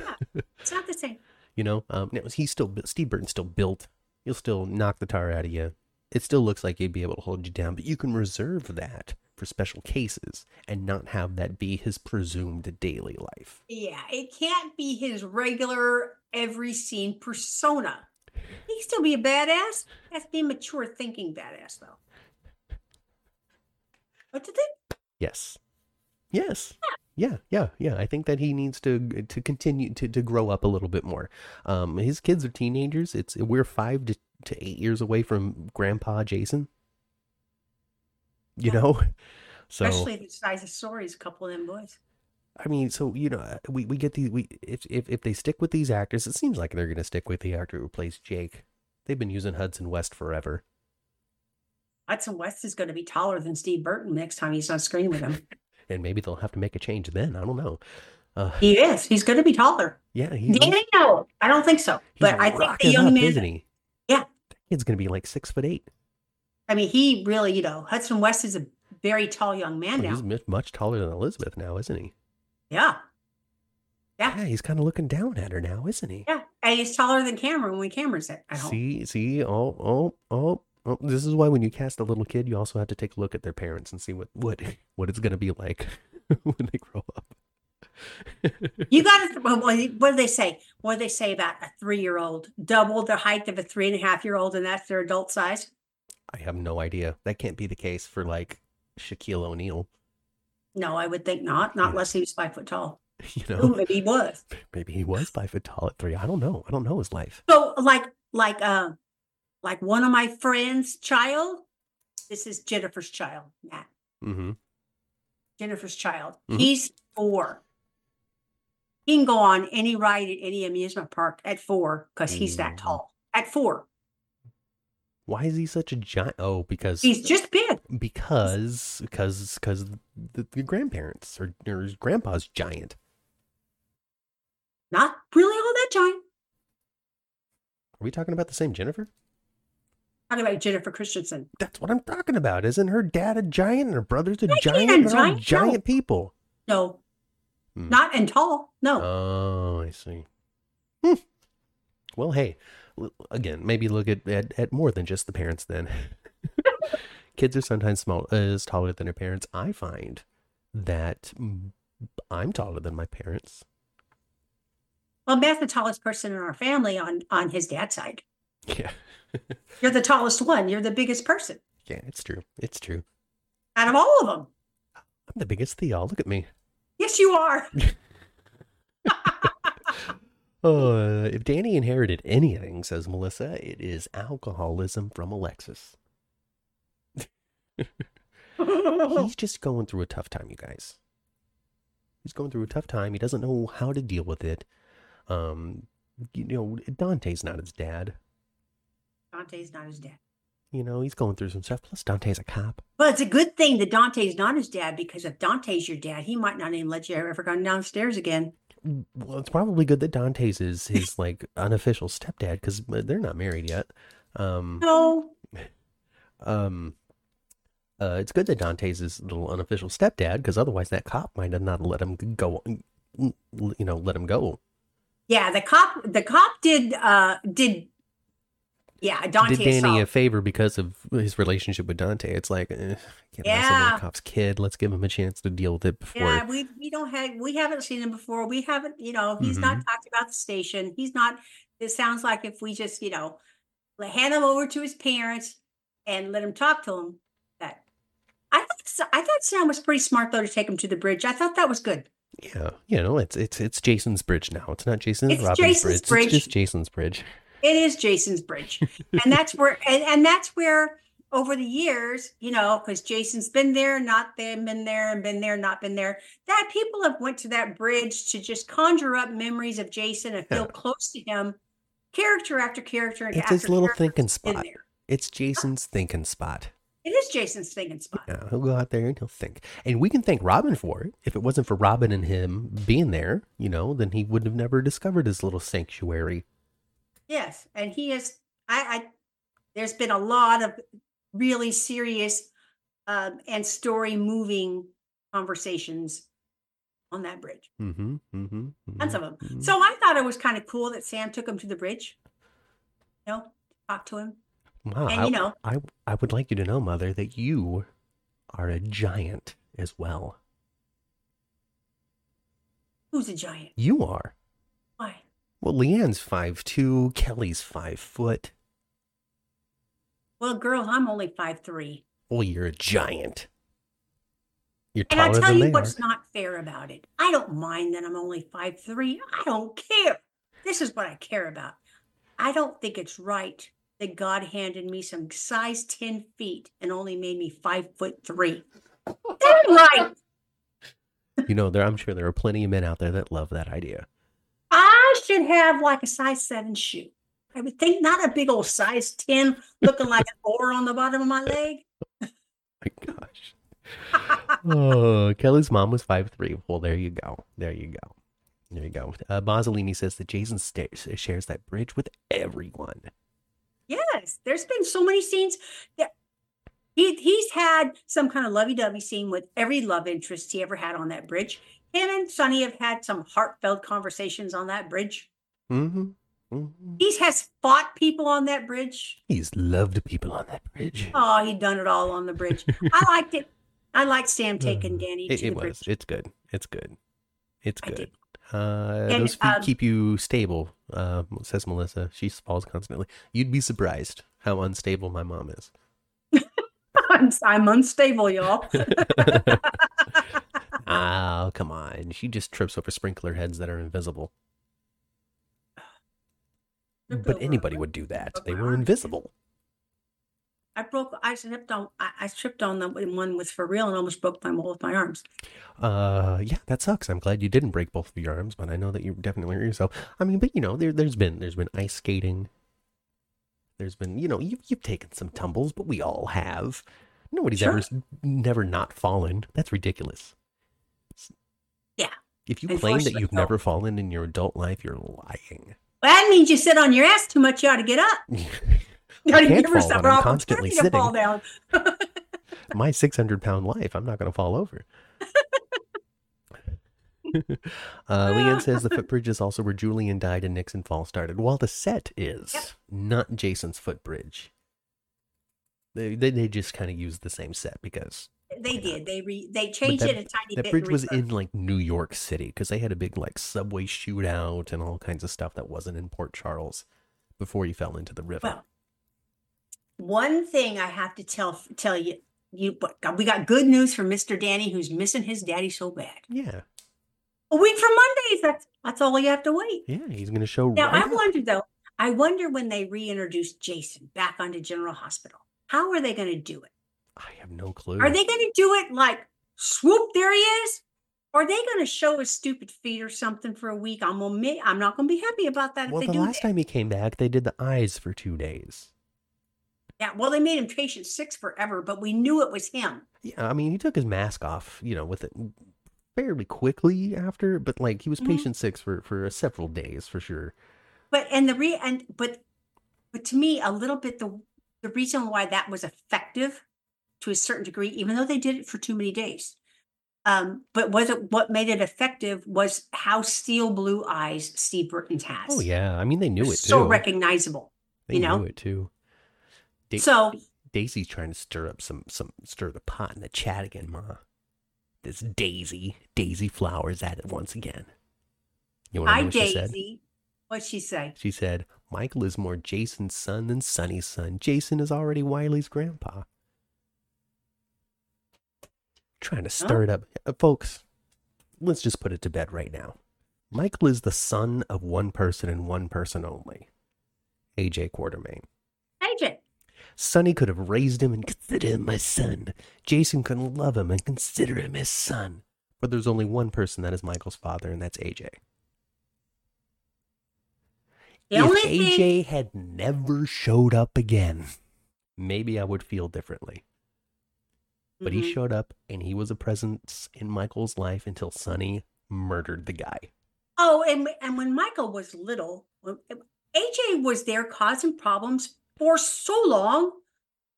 it's not the same. You know, um, he's still, Steve Burton's still built. He'll still knock the tar out of you. It still looks like he'd be able to hold you down, but you can reserve that for special cases and not have that be his presumed daily life. Yeah, it can't be his regular every scene persona. He can still be a badass. That's the mature thinking badass, though. What did they? Yes. Yes. Yeah, yeah, yeah. I think that he needs to to continue to, to grow up a little bit more. Um, his kids are teenagers. It's we're five to, to eight years away from Grandpa Jason. You yeah. know, so especially the size of stories, a couple of them boys. I mean, so, you know, we, we get these, we, if, if, if they stick with these actors, it seems like they're going to stick with the actor who plays Jake. They've been using Hudson West forever. Hudson West is going to be taller than Steve Burton next time he's on screen with him. And maybe they'll have to make a change then. I don't know. Uh, he is. He's going to be taller. Yeah. He Danny, no, I don't think so. But I think the young up, man, isn't he? Yeah. That kid's going to be like six foot eight. I mean, he really, you know, Hudson West is a very tall young man well, now. He's much taller than Elizabeth now, isn't he? Yeah. yeah. Yeah. He's kind of looking down at her now, isn't he? Yeah. And he's taller than Cameron when Cameron's at home. See, see, oh, oh, oh, oh. This is why when you cast a little kid, you also have to take a look at their parents and see what, what, what it's going to be like when they grow up. You got to, what do they say? What do they say about a three-year-old? Double the height of a three-and-a-half-year-old, and that's their adult size? I have no idea. That can't be the case for, like, Shaquille O'Neal. No, I would think not. Not yeah. unless he was five foot tall. You know, Ooh, maybe he was. Maybe he was five foot tall at three. I don't know. I don't know his life. So, like, like, um, uh, like one of my friends' child. This is Jennifer's child, Matt. Mm-hmm. Jennifer's child. Mm-hmm. He's four. He can go on any ride at any amusement park at four because he's that tall. At four. Why is he such a giant? Oh, because he's just big. Because, because, because the, the grandparents or, or his grandpa's giant. Not really all that giant. Are we talking about the same Jennifer? Talking about Jennifer Christensen. That's what I'm talking about. Isn't her dad a giant and her brother's a I giant? They're giant, all giant no. people. No, hmm. not and tall. No. Oh, I see. Hmm. Well, hey. Again, maybe look at, at, at more than just the parents then. Kids are sometimes small, uh, taller than their parents. I find that I'm taller than my parents. Well, Matt's the tallest person in our family on, on his dad's side. Yeah. You're the tallest one. You're the biggest person. Yeah, it's true. It's true. Out of all of them. I'm the biggest Theo. Look at me. Yes, you are. Oh, if Danny inherited anything, says Melissa, it is alcoholism from Alexis. He's just going through a tough time, you guys. He's going through a tough time. He doesn't know how to deal with it. Um, you know, Dante's not his dad. Dante's not his dad. You know, he's going through some stuff. Plus, Dante's a cop. Well, it's a good thing that Dante's not his dad, because if Dante's your dad, he might not even let you ever go downstairs again. Well, it's probably good that Dante's is his like unofficial stepdad, because they're not married yet. Um, no. Um, uh, it's good that Dante's is little unofficial stepdad, because otherwise that cop might have not let him go. You know, let him go. Yeah, the cop. The cop did. Uh, did. Yeah, Dante did Danny saw. a favor because of his relationship with Dante. It's like, eh, I can't yeah. the cop's kid. Let's give him a chance to deal with it before. Yeah, we we don't have we haven't seen him before. We haven't, you know, he's mm-hmm. not talked about the station. He's not. It sounds like if we just, you know, hand him over to his parents and let him talk to him. That I thought I thought Sam was pretty smart though to take him to the bridge. I thought that was good. Yeah, you know, it's it's it's Jason's bridge now. It's not Jason's it's Robin's Jason's bridge. bridge. It's just Jason's bridge. It is Jason's bridge. And that's where, and, and that's where over the years, you know, because Jason's been there, not them, been there, and been there, not been there, that people have went to that bridge to just conjure up memories of Jason and feel yeah. close to him, character after character. And it's after his little thinking spot. It's Jason's yeah. thinking spot. It is Jason's thinking spot. Yeah, he'll go out there and he'll think. And we can thank Robin for it. If it wasn't for Robin and him being there, you know, then he would have never discovered his little sanctuary. Yes, and he is, I, I, there's been a lot of really serious um, and story-moving conversations on that bridge. Mm-hmm, mm-hmm, mm-hmm, Tons of them. Mm-hmm. So I thought it was kind of cool that Sam took him to the bridge, you know, talk to him. Wow, and, you know, I, I, I would like you to know, Mother, that you are a giant as well. Who's a giant? You are. Why? Well, Leanne's five two, Kelly's five foot. Well, girl, I'm only five three. Well, you're a giant. You're and I tell you what's are. Not fair about it. I don't mind that I'm only five foot three. I don't care. This is what I care about. I don't think it's right that God handed me some size ten feet and only made me five foot three. That's right. You know, there. I'm sure there are plenty of men out there that love that idea. I should have like a size seven shoe. I would think not a big old size ten looking like an oar on the bottom of my leg. Oh my gosh. Oh, Kelly's mom was five foot three. Well, there you go. There you go. There you go. Uh, Mazzolini says that Jason stares, shares that bridge with everyone. Yes. There's been so many scenes that he, he's had some kind of lovey-dovey scene with every love interest he ever had on that bridge. Him and Sonny have had some heartfelt conversations on that bridge. Mm-hmm. Mm-hmm. He has fought people on that bridge. He's loved people on that bridge. Oh, he done it all on the bridge. I liked it. I liked Sam taking Danny uh, it, to it the was. Bridge. It's good. It's good. It's good. Uh, and, those feet um, keep you stable, uh, says Melissa. She falls constantly. You'd be surprised how unstable my mom is. I'm, I'm unstable, y'all. Oh, come on. She just trips over sprinkler heads that are invisible. But anybody would do that. They were invisible. I broke. I slipped on. I, I tripped on them in one with for real and almost broke my both my arms. Uh, yeah, that sucks. I'm glad you didn't break both of your arms, but I know that you definitely hurt yourself. I mean, but you know, there, there's been there's been ice skating. There's been you know you've you've taken some tumbles, but we all have. Nobody's sure. ever never not fallen. That's ridiculous. Yeah. If you claim that you've never fallen in your adult life, you're lying. Well, that means you sit on your ass too much. You ought to get up. You I can't fall when I'm constantly sitting. Fall down. My six hundred pound life, I'm not going to fall over. uh, Leanne says the footbridge is also where Julian died and Nixon Fall started. While well, the set is yep. not Jason's footbridge. They they, they just kind of used the same set because... They did. They re, they changed that, it a tiny that bit. That bridge was in like New York City because they had a big like subway shootout and all kinds of stuff that wasn't in Port Charles before you fell into the river. Well, one thing I have to tell tell you, you but we got good news from Mister Danny, who's missing his daddy so bad. Yeah, a week from Mondays. That's that's all you have to wait. Yeah, he's going to show. Now right I up. wonder though. I wonder when they reintroduce Jason back onto General Hospital, how are they going to do it? I have no clue. Are they going to do it like, swoop, there he is? Or are they going to show his stupid feet or something for a week? I'm gonna admit, I'm not going to be happy about that well, if they the do Well, the last that. time he came back, they did the eyes for two days. Yeah, well, they made him patient six forever, but we knew it was him. Yeah, I mean, he took his mask off, you know, with it fairly quickly after, but like, he was mm-hmm. patient six for, for several days, for sure. But, and the re, and, but, but to me, a little bit, the the reason why that was effective to a certain degree, even though they did it for too many days. Um, but was it what made it effective was how steel blue eyes Steve Burton has. Oh yeah, I mean they knew it, it too. So recognizable. They you know? knew it too. Da- so Daisy's trying to stir up some some stir the pot in the chat again, Ma. This Daisy, Daisy Flowers at it once again. You want to know what Daisy. She said? What'd she say? She said Michael is more Jason's son than Sonny's son. Jason is already Wiley's grandpa. Trying to stir oh. it up. Uh, folks, let's just put it to bed right now. Michael is the son of one person and one person only. A J Quartermaine. A J. Sonny could have raised him and considered him my son. Jason could love him and consider him his son. But there's only one person that is Michael's father, and that's A J. The if only A J thing... had never showed up again, maybe I would feel differently. But he showed up, and he was a presence in Michael's life until Sonny murdered the guy. Oh, and and when Michael was little, A J was there causing problems for so long,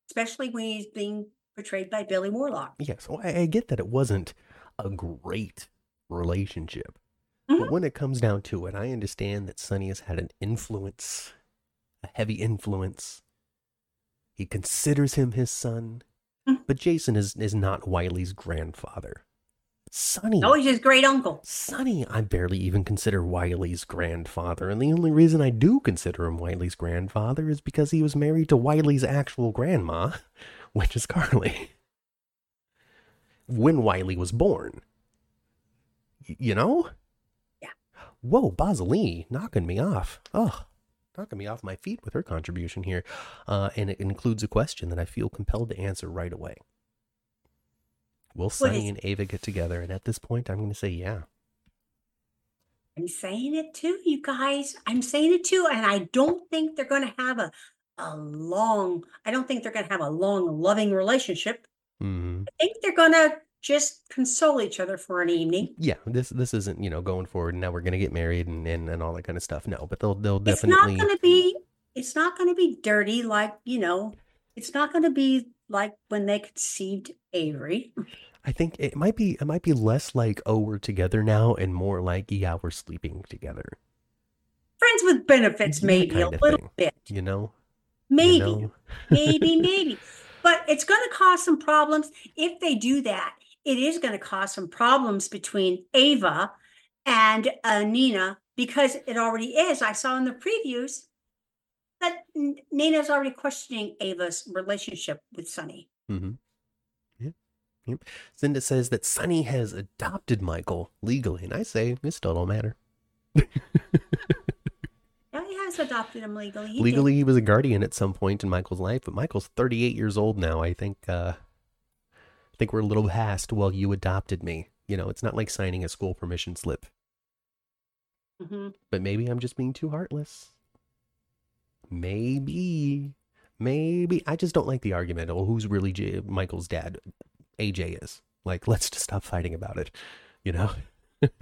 especially when he's being portrayed by Billy Warlock. Yeah, so I, I get that it wasn't a great relationship. Mm-hmm. But when it comes down to it, I understand that Sonny has had an influence, a heavy influence. He considers him his son. But Jason is, is not Wiley's grandfather. Sonny. Oh, he's his great uncle. Sonny, I barely even consider Wiley's grandfather. And the only reason I do consider him Wiley's grandfather is because he was married to Wiley's actual grandma, which is Carly. when Wiley was born. Y- you know? Yeah. Whoa, Bozzolini knocking me off. Oh, knocking me off my feet with her contribution here. Uh, and it includes a question that I feel compelled to answer right away. Will Sonny and Ava get together? And at this point, I'm going to say, yeah. I'm saying it too, you guys. I'm saying it too. And I don't think they're going to have a, a long, I don't think they're going to have a long, loving relationship. Mm-hmm. I think they're going to just console each other for an evening. Yeah, this this isn't, you know, going forward and now we're going to get married and, and, and all that kind of stuff. No, but they'll they'll definitely. It's not going to be, it's not going to be dirty like, you know, it's not going to be like when they conceived Avery. I think it might be it might be less like, oh, we're together now, and more like, yeah, we're sleeping together. Friends with benefits, maybe a little thing, bit. You know? Maybe. You know? Maybe, maybe. But it's going to cause some problems. If they do that, it is going to cause some problems between Ava and uh, Nina, because it already is. I saw in the previews that N- Nina's already questioning Ava's relationship with Sonny. Mm-hmm. Yep. Cinda says that Sonny has adopted Michael legally, and I say it still don't matter. Yeah, he has adopted him legally. He legally, did. He was a guardian at some point in Michael's life, but Michael's thirty-eight years old now. I think. Uh, I think we're a little past. Well, you adopted me. You know, it's not like signing a school permission slip. Mm-hmm. But maybe I'm just being too heartless. Maybe, maybe I just don't like the argument. Oh, who's really J- Michael's dad? A J is. Like, let's just stop fighting about it, you know? And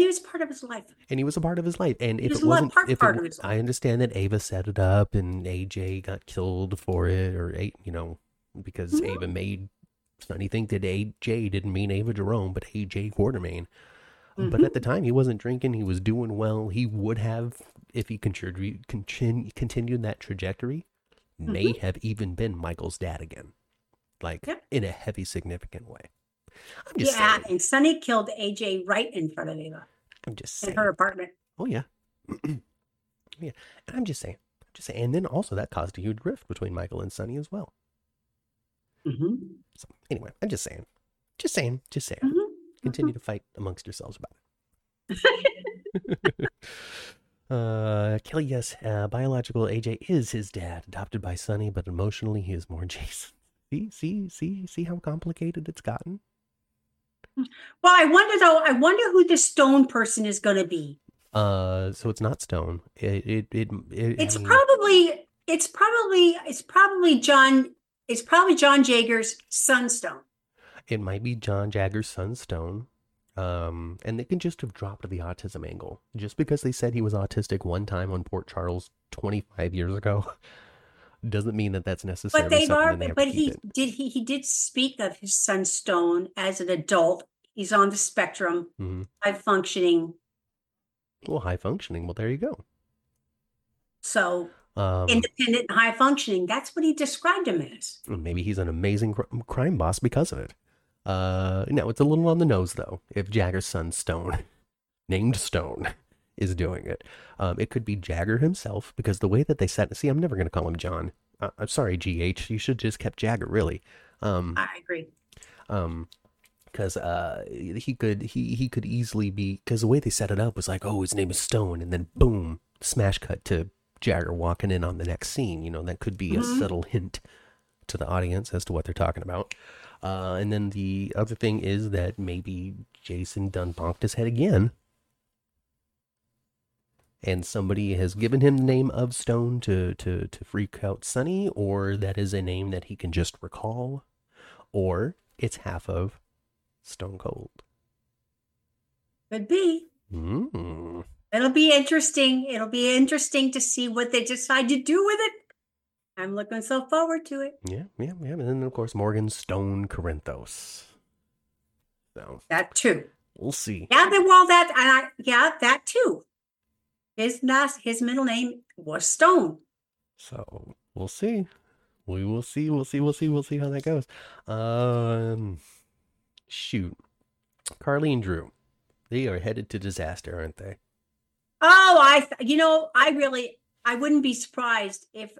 he was part of his life. And he was a part of his life. And if it wasn't, part, if part it, I understand that Ava set it up and A J got killed for it, or, you know, because mm-hmm. Ava made Sonny think that A J didn't mean Ava Jerome, but A J Quartermaine. Mm-hmm. But at the time, he wasn't drinking. He was doing well. He would have, if he contrib- continu- continued that trajectory, mm-hmm. may have even been Michael's dad again. Like, yep. In a heavy, significant way. I'm just yeah, saying. And Sonny killed A J right in front of Ava. I'm just saying. In her apartment. Oh, yeah. Yeah. And I'm just saying. I'm just saying. And then also that caused a huge rift between Michael and Sonny as well. Mm-hmm. So, anyway, I'm just saying. Just saying. Just saying. Mm-hmm. Continue mm-hmm. to fight amongst yourselves about it. Uh, Kelly, yes, uh, biological A J is his dad, adopted by Sonny, but emotionally he is more Jason. See, see, see, see how complicated it's gotten. Well, I wonder though. I wonder who the stone person is going to be. Uh, so it's not stone. It, it, it. it it's I mean, probably. It's probably. It's probably John. It's probably John Jager's Sunstone. It might be John Jager's Sunstone. Um, and they can just have dropped the autism angle just because they said he was autistic one time on Port Charles twenty-five years ago. Doesn't mean that that's necessarily. But they've already. They but he it. did. He he did speak of his son Stone as an adult. He's on the spectrum, mm-hmm. high functioning. Well, high functioning. Well, there you go. So um, independent, and high functioning. That's what he described him as. Maybe he's an amazing cr- crime boss because of it. Uh, no, it's a little on the nose though. If Jagger's son Stone, named Stone, is doing it. Um, it could be Jagger himself, because the way that they set, see, I'm never going to call him John. Uh, I'm sorry, G H. You should just kept Jagger, really. Um, I agree. Um, because uh, he could he he could easily be, because the way they set it up was like, oh, his name is Stone, and then boom, smash cut to Jagger walking in on the next scene. You know, that could be mm-hmm. a subtle hint to the audience as to what they're talking about. Uh, and then the other thing is that maybe Jason done bonked his head again. And somebody has given him the name of Stone to, to, to freak out Sonny, or that is a name that he can just recall, or it's half of Stone Cold. Could be. Mm. It'll be interesting. It'll be interesting to see what they decide to do with it. I'm looking so forward to it. Yeah, yeah, yeah. And then, of course, Morgan Stone Corinthos. So that too. We'll see. Yeah, they well that. And I, yeah, that too. His last, his middle name was Stone. So we'll see. We will see. We'll see. We'll see. We'll see how that goes. Um, shoot. Carly and Drew, they are headed to disaster, aren't they? Oh, I, th- you know, I really, I wouldn't be surprised if,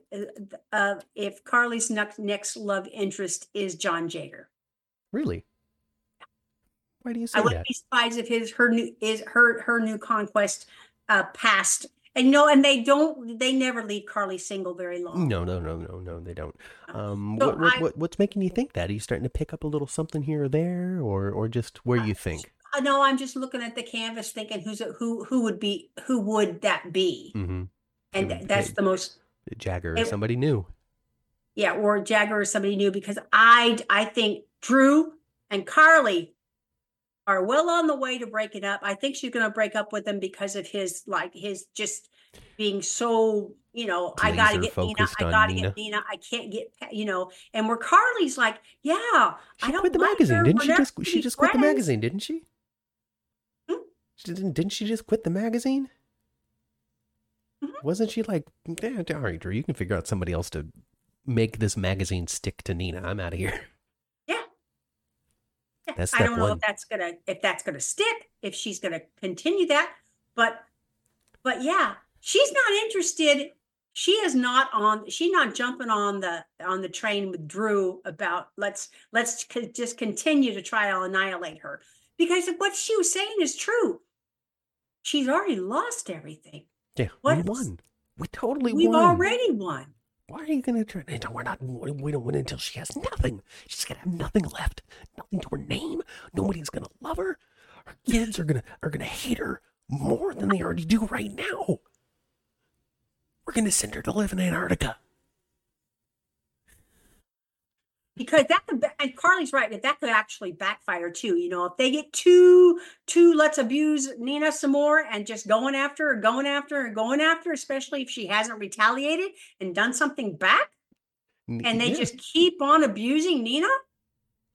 uh, if Carly's next, next love interest is John Jager. Really? Why do you say I that? I wouldn't be surprised if his her new is her her new conquest uh, passed. And no, and they don't. They never leave Carly single very long. No, no, no, no, no. They don't. Um, so what, what, I, what, what's making you think that? Are you starting to pick up a little something here or there, or or just where you think? No, I'm just looking at the canvas, thinking who's a, who who would be who would that be? Mm-hmm. And th- that's it, the most Jagger, or somebody new. Yeah, or Jagger or somebody new, because I I think Drew and Carly are well on the way to breaking up. I think she's going to break up with him because of his, like, his just being so, you know, I got to get Nina, I got to get Nina, I can't get, you know, and where Carly's like, yeah, she I don't quit the magazine, her, didn't she just, she just friends. quit the magazine, didn't she? Hmm? She didn't, didn't she just quit the magazine? Mm-hmm. Wasn't she like, eh, all right, Drew, you can figure out somebody else to make this magazine stick to Nina. I'm out of here. That's I don't know one. if that's gonna if that's gonna stick, if she's gonna continue that, but but yeah, she's not interested. She is not on. She's not jumping on the on the train with Drew about let's let's co- just continue to try to annihilate her, because what she was saying is true. She's already lost everything. Yeah, what we won. We totally we've won. We've already won. Why are you going to turn into, we're not, we don't win until she has nothing. She's going to have nothing left, nothing to her name. Nobody's going to love her. Her kids are going to, are going to hate her more than they already do right now. We're going to send her to live in Antarctica. Because that could, and Carly's right, that could actually backfire too. You know, if they get too, too, let's abuse Nina some more and just going after her, going after her, going after her, especially if she hasn't retaliated and done something back, and they yeah. just keep on abusing Nina,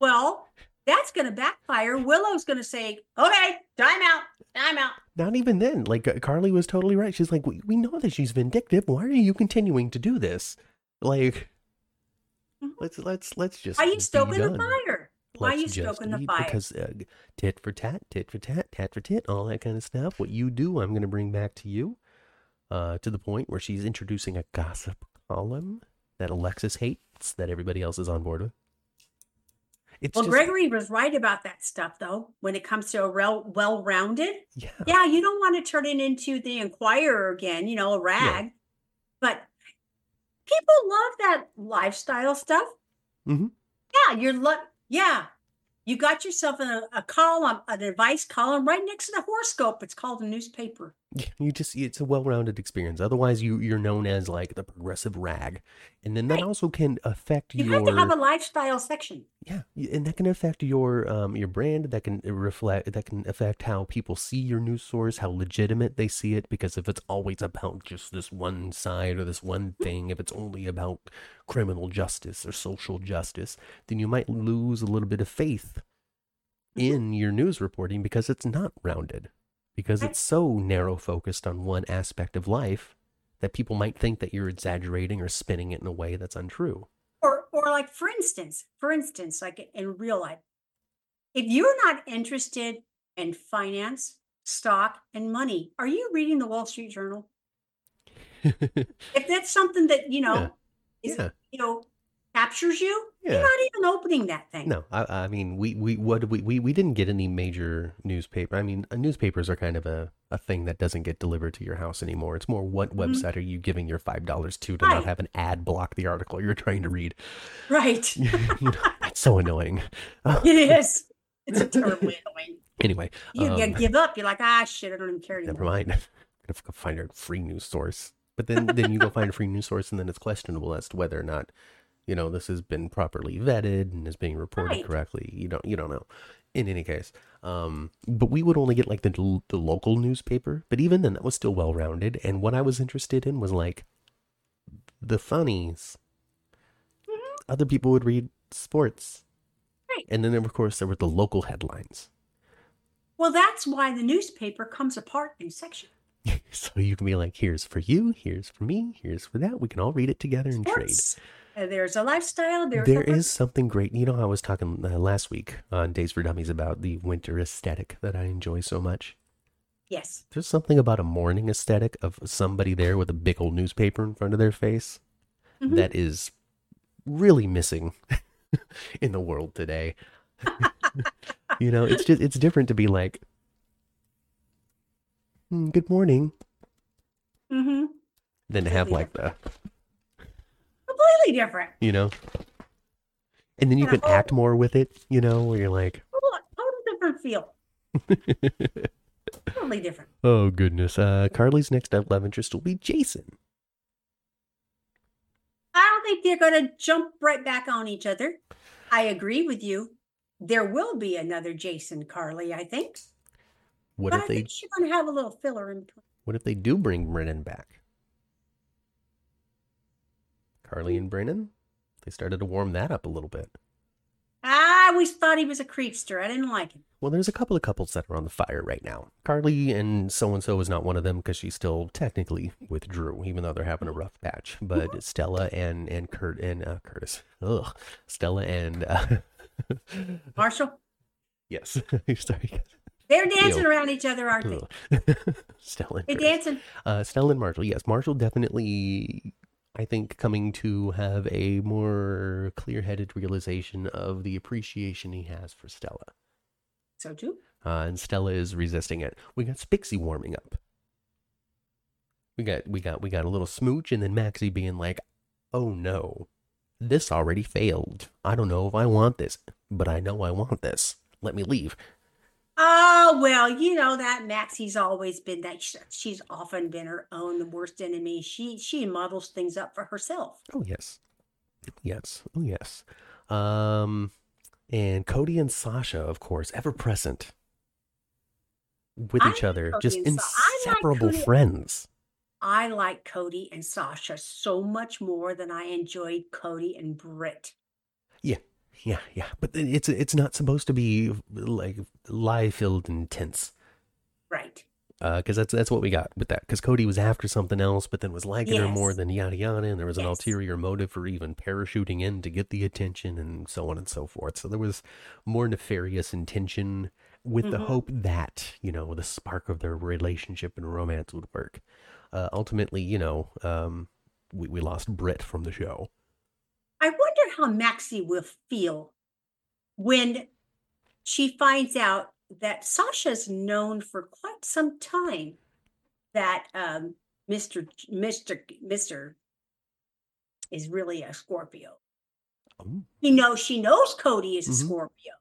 well, that's going to backfire. Willow's going to say, okay, time out, time out. Not even then. Like, Carly was totally right. She's like, we, we know that she's vindictive. Why are you continuing to do this? Like... Let's let's let's just. Why are you stoking the fire? Why are you stoking the fire? Because uh, tit for tat, tit for tat, tat for tit, all that kind of stuff. What you do, I'm going to bring back to you. Uh, to the point where she's introducing a gossip column that Alexis hates, that everybody else is on board with. It's well, just... Gregory was right about that stuff, though. When it comes to a real, well-rounded, yeah, yeah, you don't want to turn it into the Inquirer again, you know, a rag, yeah. But. People love that lifestyle stuff. Mm-hmm. Yeah, you're lo- yeah, you got yourself in a, a column, an advice column right next to the horoscope. It's called a newspaper. You just, it's a well-rounded experience. Otherwise, you you're known as like the progressive rag, and then that right. also can affect you your. You have to have a lifestyle section. Yeah, and that can affect your um your brand. That can reflect. That can affect how people see your news source, how legitimate they see it. Because if it's always about just this one side or this one thing, if it's only about criminal justice or social justice, then you might lose a little bit of faith in your news reporting because it's not rounded. Because it's so narrow focused on one aspect of life that people might think that you're exaggerating or spinning it in a way that's untrue. Or, or like, for instance, for instance, like in real life, if you're not interested in finance, stock, and money, are you reading the Wall Street Journal? If that's something that, you know, yeah. is, yeah. you know, captures you, yeah. you're not even opening that thing. No, I, I mean, we we what we, we we didn't get any major newspaper. I mean, newspapers are kind of a, a thing that doesn't get delivered to your house anymore. It's more what mm-hmm. website are you giving your five dollars to to right. not have an ad block the article you're trying to read. Right. You know, that's so annoying. It is. It's terribly annoying. Anyway. You, um, you give up. You're like, ah, shit, I don't even care anymore. Never mind. I'm going to find a free news source. But then, then you go find a free news source and then it's questionable as to whether or not you know, this has been properly vetted and is being reported right. correctly. You don't, you don't know. In any case, um, but we would only get like the the local newspaper. But even then, that was still well rounded. And what I was interested in was like the funnies. Mm-hmm. Other people would read sports, right? And then of course there were the local headlines. Well, that's why the newspaper comes apart in sections. So you can be like, here's for you, here's for me, here's for that. We can all read it together and sports. Trade. There's a lifestyle. There's there a is something great. You know, I was talking uh, last week on Days for Dummies about the winter aesthetic that I enjoy so much. Yes. There's something about a morning aesthetic of somebody there with a big old newspaper in front of their face mm-hmm. that is really missing in the world today. You know, it's just, it's different to be like, mm, good morning. Mm-hmm. Than to have like the... Completely different. You know? And then you can act more with it, you know, where you're like... Totally different feel. Totally different. Oh, goodness. Uh, Carly's next love interest will be Jason. I don't think they're going to jump right back on each other. I agree with you. There will be another Jason Carly, I think. What but if I they... think she's going to have a little filler in between. What if they do bring Brennan back? Carly and Brennan, they started to warm that up a little bit. I always thought he was a creepster. I didn't like him. Well, there's a couple of couples that are on the fire right now. Carly and so-and-so is not one of them because she's still technically with Drew, even though they're having a rough patch. But mm-hmm. Stella and, and Kurt and uh, Curtis. Ugh. Stella and... Uh, Marshall? Yes. Sorry. They're dancing Ew. around each other, aren't they? Stella and They're Curtis. dancing. Uh, Stella and Marshall, yes. Marshall definitely... I think coming to have a more clear-headed realization of the appreciation he has for Stella. So too. Uh, and Stella is resisting it. We got Spixie warming up. We got we got we got a little smooch, and then Maxie being like, "Oh no, this already failed. I don't know if I want this, but I know I want this. Let me leave." Oh, well, you know that Maxie's always been that. She's often been her own, the worst enemy. She she models things up for herself. Oh, yes. Yes. Oh, yes. Um, and Cody and Sasha, of course, ever present with each other. Just inseparable friends. I like Cody and Sasha so much more than I enjoyed Cody and Britt. Yeah. Yeah, yeah, but it's it's not supposed to be like lie-filled and tense, right? Because uh, that's that's what we got with that. Because Cody was after something else, but then was liking yes. her more than yada yada, and there was yes. an ulterior motive for even parachuting in to get the attention, and so on and so forth. So there was more nefarious intention with mm-hmm. the hope that you know the spark of their relationship and romance would work. Uh, ultimately, you know, um, we we lost Britt from the show. I wonder how Maxie will feel when she finds out that Sasha's known for quite some time that um, Mister Mister Mister is really a Scorpio. Oh. You know, she knows Cody is a mm-hmm. Scorpio,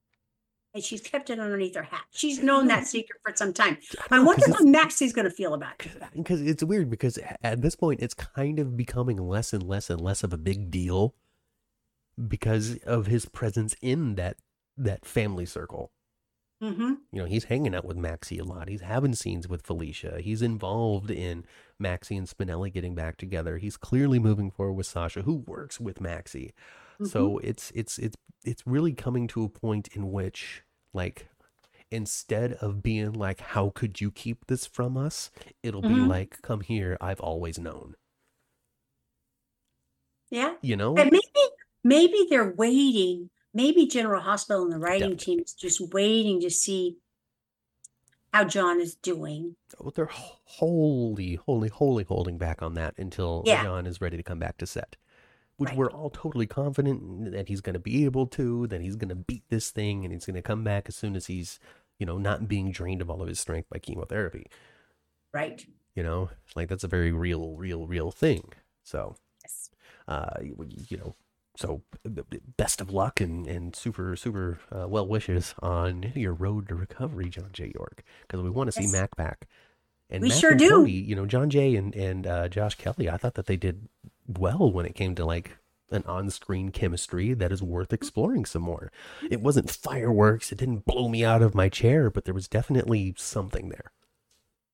and she's kept it underneath her hat. She's known that secret for some time. I wonder how Maxie's going to feel about it. Because it's weird, because at this point, it's kind of becoming less and less and less of a big deal. Because of his presence in that that family circle. Mm-hmm. You know, he's hanging out with Maxie a lot. He's having scenes with Felicia. He's involved in Maxie and Spinelli getting back together. He's clearly moving forward with Sasha, who works with Maxie. Mm-hmm. So it's it's it's it's really coming to a point in which, like, instead of being like, how could you keep this from us? It'll mm-hmm. be like, come here, I've always known. Yeah. You know? And maybe... Maybe they're waiting. Maybe General Hospital and the writing Definitely. team is just waiting to see how John is doing. Oh, they're wholly, wholly, wholly holding back on that until yeah. John is ready to come back to set, which right. we're all totally confident that he's going to be able to, that he's going to beat this thing, and he's going to come back as soon as he's, you know, not being drained of all of his strength by chemotherapy. Right. You know, like that's a very real, real, real thing. So, yes. uh, you know. So best of luck and, and super, super uh, well wishes on your road to recovery, John J. York, because we want to yes. see Mac back. And we Mac sure and do. Cody, you know, John J. and, and uh, Josh Kelly, I thought that they did well when it came to like an on-screen chemistry that is worth exploring some more. It wasn't fireworks. It didn't blow me out of my chair, but there was definitely something there.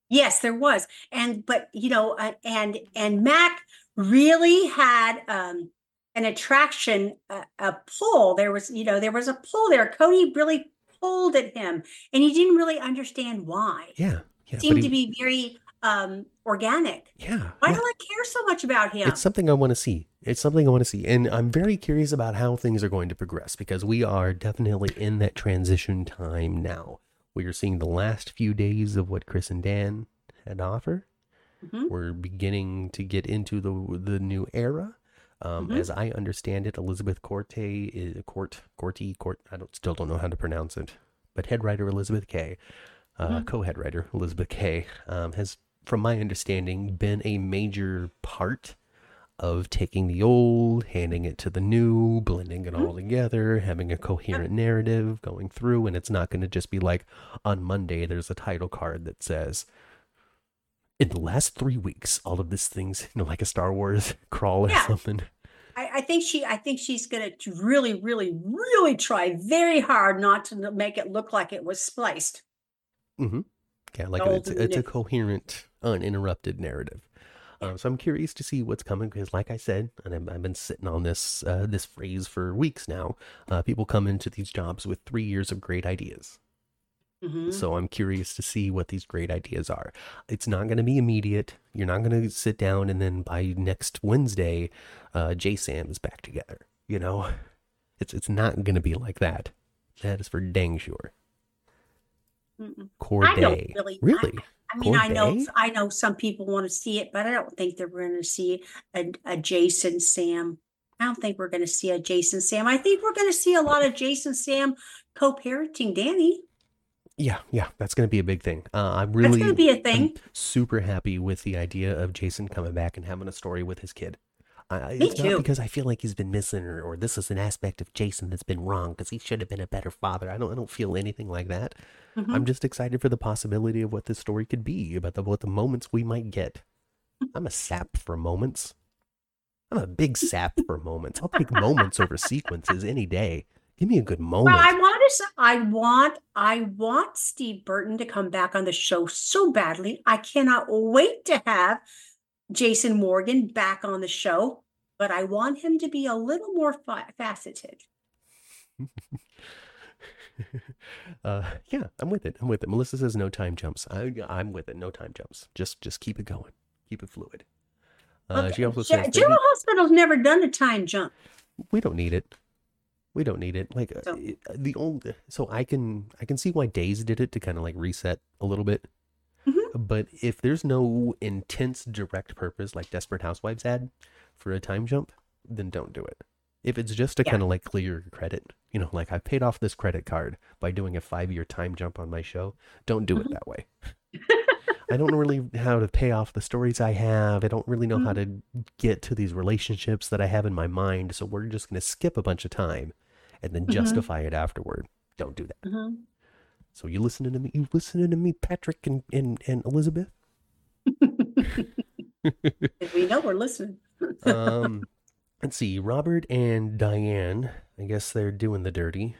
Yes, there was. And, but, you know, uh, and, and Mac really had... Um, an attraction, a, a pull. There was, you know, there was a pull there. Cody really pulled at him, and he didn't really understand why. Yeah. yeah it seemed he, to be very um, organic. Yeah. Why yeah. do I care so much about him? It's something I want to see. It's something I want to see. And I'm very curious about how things are going to progress, because we are definitely in that transition time now. We are seeing the last few days of what Chris and Dan had to offer. Mm-hmm. We're beginning to get into the the new era. Um, mm-hmm. As I understand it, Elizabeth Korte, is, Court, Corti, Court, I don't, still don't know how to pronounce it, but head writer Elizabeth Kay, uh, mm-hmm. co-head writer Elizabeth Kay, um, has, from my understanding, been a major part of taking the old, handing it to the new, blending it mm-hmm. all together, having a coherent narrative, going through, and it's not going to just be like, on Monday, there's a title card that says, in the last three weeks, all of these things, you know, like a Star Wars crawl or yeah. something. I, I think she, I think she's going to really, really, really try very hard not to make it look like it was spliced. Mm-hmm. Yeah, like it's, it's a coherent, uninterrupted narrative. Um, so I'm curious to see what's coming because, like I said, and I've, I've been sitting on this uh, this phrase for weeks now. Uh, people come into these jobs with three years of great ideas. Mm-hmm. So I'm curious to see what these great ideas are. It's not going to be immediate. You're not going to sit down and then by next Wednesday, uh, J-Sam is back together. You know, it's it's not going to be like that. That is for dang sure. Mm-mm. Corday. I don't really. Really? I, I mean, Corday? I know I know some people want to see it, but I don't think that we're going to see a, a Jason Sam. I don't think we're going to see a Jason Sam. I think we're going to see a lot of Jason Sam co-parenting Danny. Yeah, yeah, that's going to be a big thing. Uh, I'm really that's going to be a thing. I'm super happy with the idea of Jason coming back and having a story with his kid. Uh, Me it's too. Not because I feel like he's been missing, or, or this is an aspect of Jason that's been wrong because he should have been a better father. I don't, I don't feel anything like that. Mm-hmm. I'm just excited for the possibility of what this story could be, about the, what the moments we might get. I'm a sap for moments. I'm a big sap for moments. I'll take moments over sequences any day. Give me a good moment. Well, I want to, I want, I want Steve Burton to come back on the show so badly. I cannot wait to have Jason Morgan back on the show, but I want him to be a little more fa- faceted. uh, yeah, I'm with it. I'm with it. Melissa says no time jumps. I, I'm with it. No time jumps. Just, just keep it going. Keep it fluid. Uh, okay. She also says General Hospital's never done a time jump. We don't need it. We don't need it. Like so, uh, the old, so I can, I can see why Days did it to kind of like reset a little bit. But if there's no intense direct purpose like Desperate Housewives had for a time jump, then don't do it. If it's just to yeah. kind of like clear your credit, you know, like I paid off this credit card by doing a five-year time jump on my show, don't do it that way. I don't really know how to pay off the stories I have. I don't really know mm-hmm. how to get to these relationships that I have in my mind. So we're just going to skip a bunch of time and then mm-hmm. justify it afterward. Don't do that. Mm-hmm. So you listening to me? You listening to me, Patrick and, and, and Elizabeth? We know we're listening. um, let's see. Robert and Diane, I guess they're doing the dirty.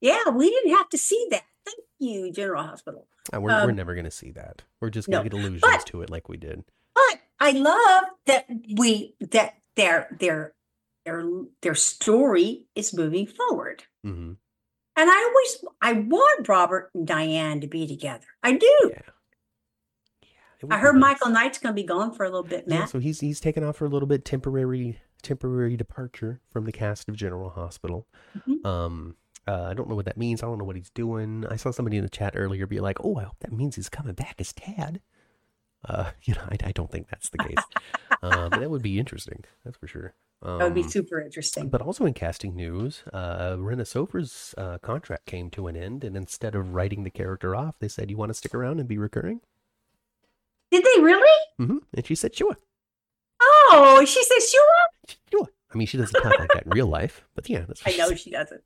Yeah, we didn't have to see that. Thank you, General Hospital. Uh, we're, um, we're never going to see that. We're just going to no, get allusions but, to it like we did. But I love that we that their their their their story is moving forward. Mm-hmm. And I always, I want Robert and Diane to be together. I do. Yeah. Yeah, I heard nice. Michael Knight's going to be gone for a little bit, Matt. Yeah, so he's he's taken off for a little bit, temporary temporary departure from the cast of General Hospital. Mm-hmm. Um, uh, I don't know what that means. I don't know what he's doing. I saw somebody in the chat earlier be like, "Oh, I hope that means he's coming back as Tad." Uh, you know, I, I don't think that's the case. uh, but that would be interesting. That's for sure. Um, that would be super interesting. But also in casting news, uh, Renna Sofer's uh, contract came to an end, and instead of writing the character off, they said, "You want to stick around and be recurring?" Did they really? Mm-hmm. And she said, "Sure." Oh, she said, "Sure." Sure. I mean, she doesn't talk like that in real life, but yeah, that's. What I know she, she doesn't.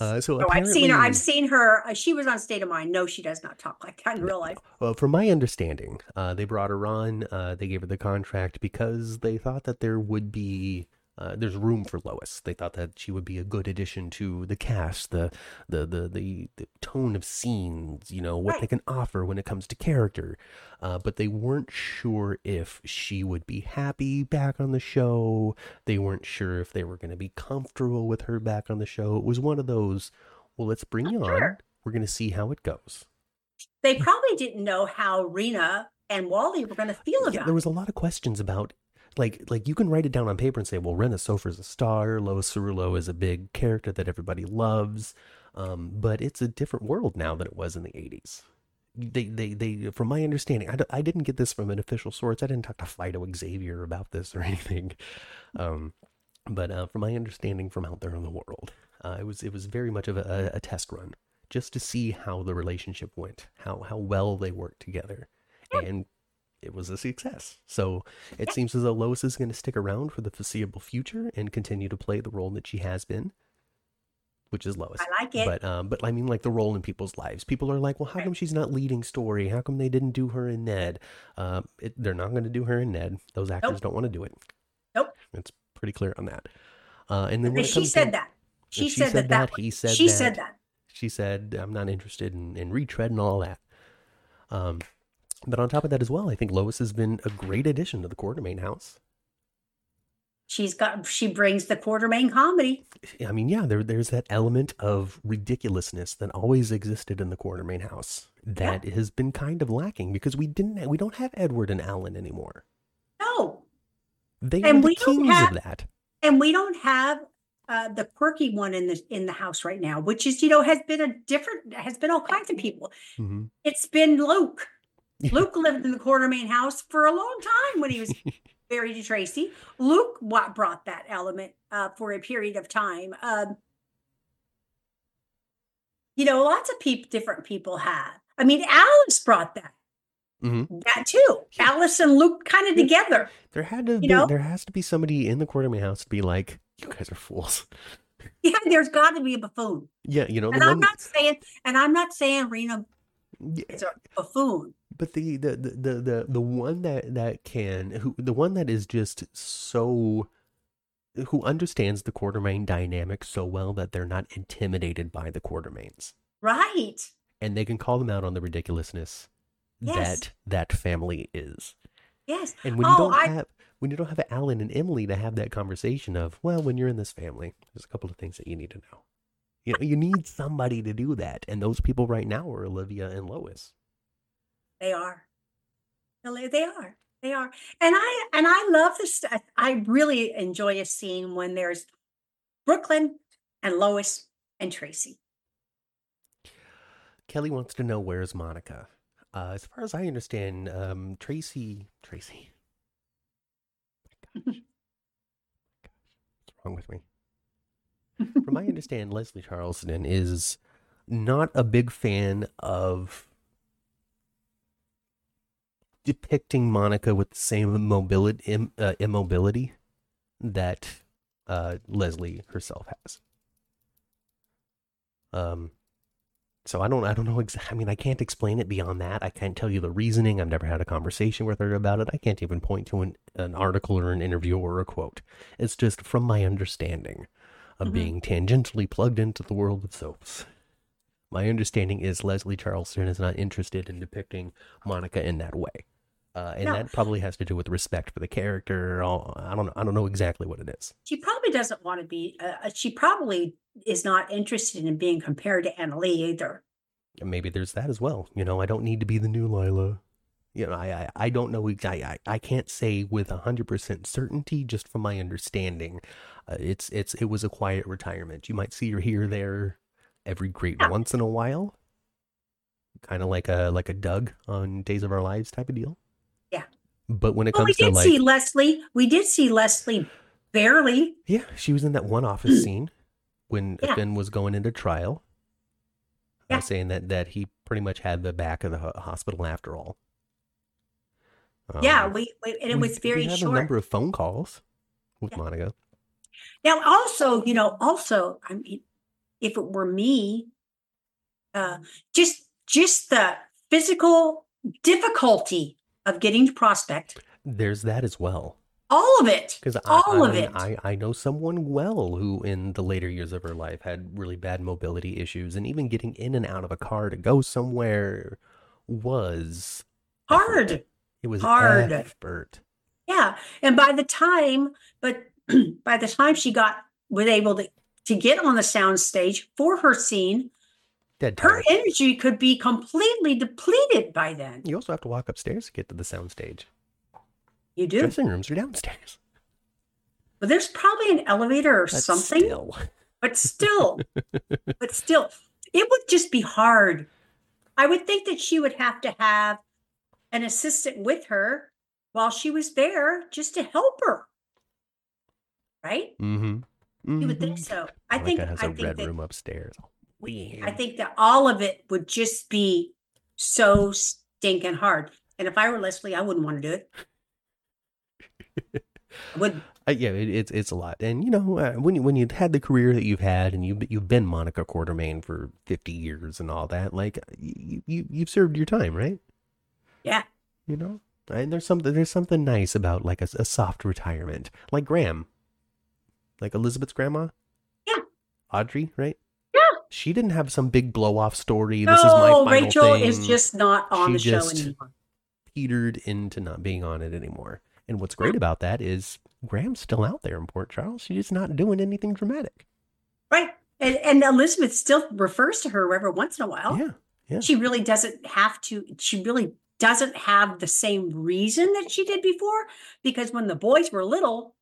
Uh, so no, I've seen her. I've seen her. Uh, she was on State of Mind. No, she does not talk like that in no. real life. Well, from my understanding, uh, they brought her on. Uh, they gave her the contract because they thought that there would be. Uh, there's room for Lois. They thought that she would be a good addition to the cast, the the the the, the tone of scenes, you know, what right. they can offer when it comes to character. Uh, but they weren't sure if she would be happy back on the show. They weren't sure if they were going to be comfortable with her back on the show. It was one of those, well, let's bring you sure. on. We're going to see how it goes. They probably didn't know how Renna and Wally were going to feel about it. Yeah, there was a lot of questions about Like, like you can write it down on paper and say, well, Renna Sofer's a star. Lois Cerullo is a big character that everybody loves. Um, but it's a different world now than it was in the eighties. They, they, they, from my understanding, I, d- I didn't get this from an official source. I didn't talk to Fido Xavier about this or anything. Um, but uh, from my understanding from out there in the world, uh, it was it was very much of a, a test run just to see how the relationship went, how how well they worked together, and it was a success. So it seems as though Lois is going to stick around for the foreseeable future and continue to play the role that she has been. Which is Lois. I like it. But, um, but I mean, like the role in people's lives. People are like, well, how come she's not leading story? How come they didn't do her in Ned? Uh, it, they're not going to do her in Ned. Those actors nope. don't want to do it. Nope. It's pretty clear on that. Uh, and then when she said to, that. She, she said, said that. that he said she that. She said that. She said, I'm not interested in, in retread and all that. Um, but on top of that as well, I think Lois has been a great addition to the Quartermaine house. She's got, she brings the Quartermaine comedy. I mean, yeah, there, there's that element of ridiculousness that always existed in the Quartermaine house that yeah. has been kind of lacking because we didn't, we don't have Edward and Alan anymore. No. They and are the we kings don't have, of that. And we don't have uh, the quirky one in the, in the house right now, which is, you know, has been a different, has been all kinds of people. Mm-hmm. It's been Luke. Yeah. Luke lived in the Quartermaine house for a long time when he was... Barry to Tracy. Luke what brought that element uh, for a period of time. Um, you know, lots of pe- different people have. I mean, Alice brought that. Mm-hmm. That too. Yeah. Alice and Luke kind of together. There had to be, know? there has to be somebody in the Quartermaine house to be like, you guys are fools. Yeah, there's got to be a buffoon. Yeah, you know. And I'm one... not saying, and I'm not saying Rena yeah. is a buffoon. But the, the, the, the, the one that, that can, who, the one that is just so, who understands the Quartermaine dynamic so well that they're not intimidated by the Quartermaines. Right. And they can call them out on the ridiculousness yes. that that family is. Yes. And when you oh, don't I... have, when you don't have Alan and Emily to have that conversation of, well, when you're in this family, there's a couple of things that you need to know. You know, you need somebody to do that. And those people right now are Olivia and Lois. They are, they are, they are, and I and I love this. I really enjoy a scene when there's Brooklyn and Lois and Tracy. Kelly wants to know where's Monica. Uh, as far as I understand, um, Tracy, Tracy. Oh my gosh. What's wrong with me? From my understand, Leslie Charleston is not a big fan of depicting Monica with the same immobility, Im, uh, immobility that uh, Leslie herself has. Um, so I don't, I don't know exactly. I mean, I can't explain it beyond that. I can't tell you the reasoning. I've never had a conversation with her about it. I can't even point to an, an article or an interview or a quote. It's just from my understanding of mm-hmm. being tangentially plugged into the world of soaps. My understanding is Leslie Charleston is not interested in depicting Monica in that way. Uh, and no. that probably has to do with respect for the character. All, I don't know. I don't know exactly what it is. She probably doesn't want to be, uh, she probably is not interested in being compared to Annalee either. Maybe there's that as well. You know, I don't need to be the new Lila. You know, I, I, I don't know. I, I can't say with one hundred percent certainty, just from my understanding. Uh, it's, it's, it was a quiet retirement. You might see her here, there. Every great yeah. once in a while, kind of like a like a Doug on Days of Our Lives type of deal. Yeah, but when it well, comes to like, we did see Leslie. We did see Leslie barely. Yeah, she was in that one office scene when yeah. Ben was going into trial, yeah. uh, saying that that he pretty much had the back of the hospital after all. Um, yeah, we, we and it was very we had short. A number of phone calls with yeah. Monica. Now, also, you know, also I mean. If it were me, uh, just just the physical difficulty of getting to Prospect. There's that as well. All of it. Because all I, of I, it. I, I know someone well who, in the later years of her life, had really bad mobility issues, and even getting in and out of a car to go somewhere was hard. Effort. It was hard. Effort. Yeah, and by the time, but by the time she got was able to. to get on the soundstage for her scene, her energy could be completely depleted by then. You also have to walk upstairs to get to the soundstage. You do. Dressing rooms are downstairs. Well, there's probably an elevator or but something. Still. But still, but still, it would just be hard. I would think that she would have to have an assistant with her while she was there just to help her. Right? Mm-hmm. Mm-hmm. You would think so. I Monica think has a I think red that, room upstairs. Weird. I think that all of it would just be so stinking hard. And if I were Leslie, I wouldn't want to do it. I wouldn't. Uh, yeah, it, it's it's a lot, and you know uh, when you, when you've had the career that you've had, and you've you've been Monica Quartermaine for fifty years and all that, like you, you you've served your time, right? Yeah, you know, and there's something there's something nice about like a, a soft retirement, like Graham, like Elizabeth's grandma. Yeah, Audrey, right? Yeah, she didn't have some big blow off story. No, this is my final Rachel thing. Is just not on she the show just anymore. Petered into not being on it anymore. And what's great about that is Graham's still out there in Port Charles. She's just not doing anything dramatic. Right. And, and Elizabeth still refers to her every once in a while. Yeah, yeah. She really doesn't have to. She really doesn't have the same reason that she did before. Because when the boys were little,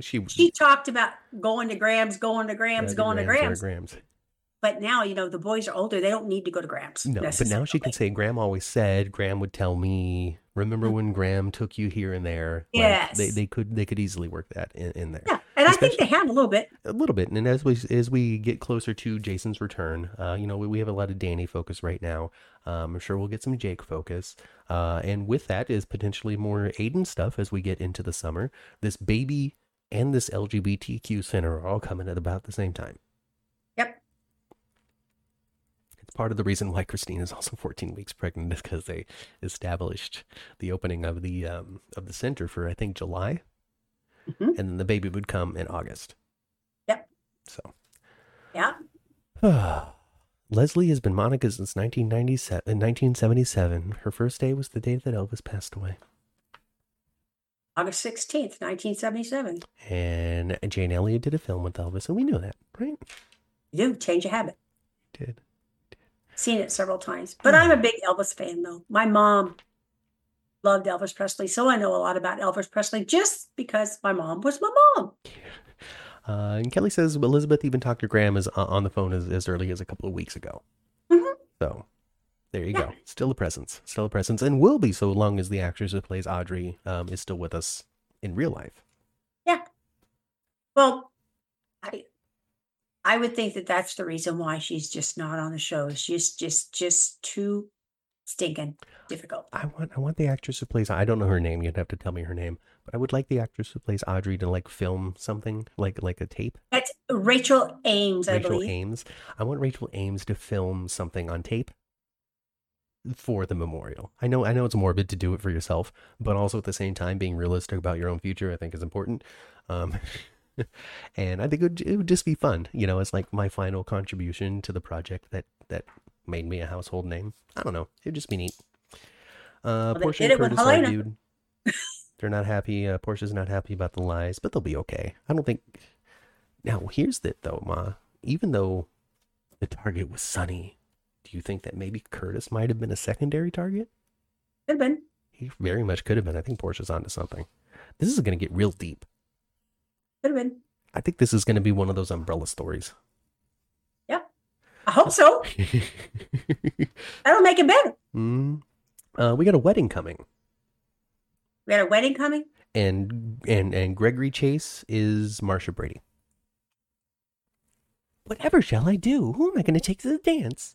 she she talked about going to Graham's, going to Graham's, going to Graham's. Graham's. But now, you know, the boys are older. They don't need to go to Graham's. No, but now she can say, Graham always said, Graham would tell me, remember when Graham took you here and there? Yes. Like, they, they could they could easily work that in, in there. Yeah, and especially, I think they have a little bit. A little bit. And as we as we get closer to Jason's return, uh, you know, we, we have a lot of Danny focus right now. Um, I'm sure we'll get some Jake focus. Uh, and with that is potentially more Aiden stuff as we get into the summer. This baby and this L G B T Q center are all coming at about the same time. Part of the reason why Christine is also fourteen weeks pregnant is because they established the opening of the um, of the center for I think July, mm-hmm. and then the baby would come in August. Yep. So. Yeah. Leslie has been Monica since nineteen ninety-seven. Her first day was the day that Elvis passed away. August sixteenth, nineteen seventy-seven. And Jane Elliott did a film with Elvis, and we knew that, right? You do change a habit. You did. Seen it several times, but I'm a big Elvis fan though. My mom loved Elvis Presley, so I know a lot about Elvis Presley just because my mom was my mom. Yeah. Uh, and Kelly says Elizabeth even talked to Graham as, uh, on the phone as, as early as a couple of weeks ago. Mm-hmm. So there you yeah. go. Still a presence, still a presence, and will be so long as the actress who plays Audrey um, is still with us in real life. Yeah. Well, I. I would think that that's the reason why she's just not on the show. She's just, just too stinking difficult. I want, I want the actress who plays, I don't know her name. You'd have to tell me her name, but I would like the actress who plays Audrey to like film something like, like a tape. That's Rachel Ames, I believe. Rachel Ames. I want Rachel Ames to film something on tape for the memorial. I know, I know it's morbid to do it for yourself, but also at the same time, being realistic about your own future, I think is important. Um, And I think it would, it would just be fun, you know, it's like my final contribution to the project that, that made me a household name. I don't know. It'd just be neat. Uh, well, Portia and Curtis argued. They're not happy. Uh, Portia's not happy about the lies, but they'll be okay. I don't think. Now, here's it though, Ma. Even though the target was Sonny, do you think that maybe Curtis might have been a secondary target? Could have been. He very much could have been. I think Portia's onto something. This is going to get real deep. Been. I think this is going to be one of those umbrella stories. Yeah, I hope so. That'll make it better. Mm. Uh, we got a wedding coming. We got a wedding coming? And and and Gregory Chase is Marsha Brady. Whatever shall I do? Who am I going to take to the dance?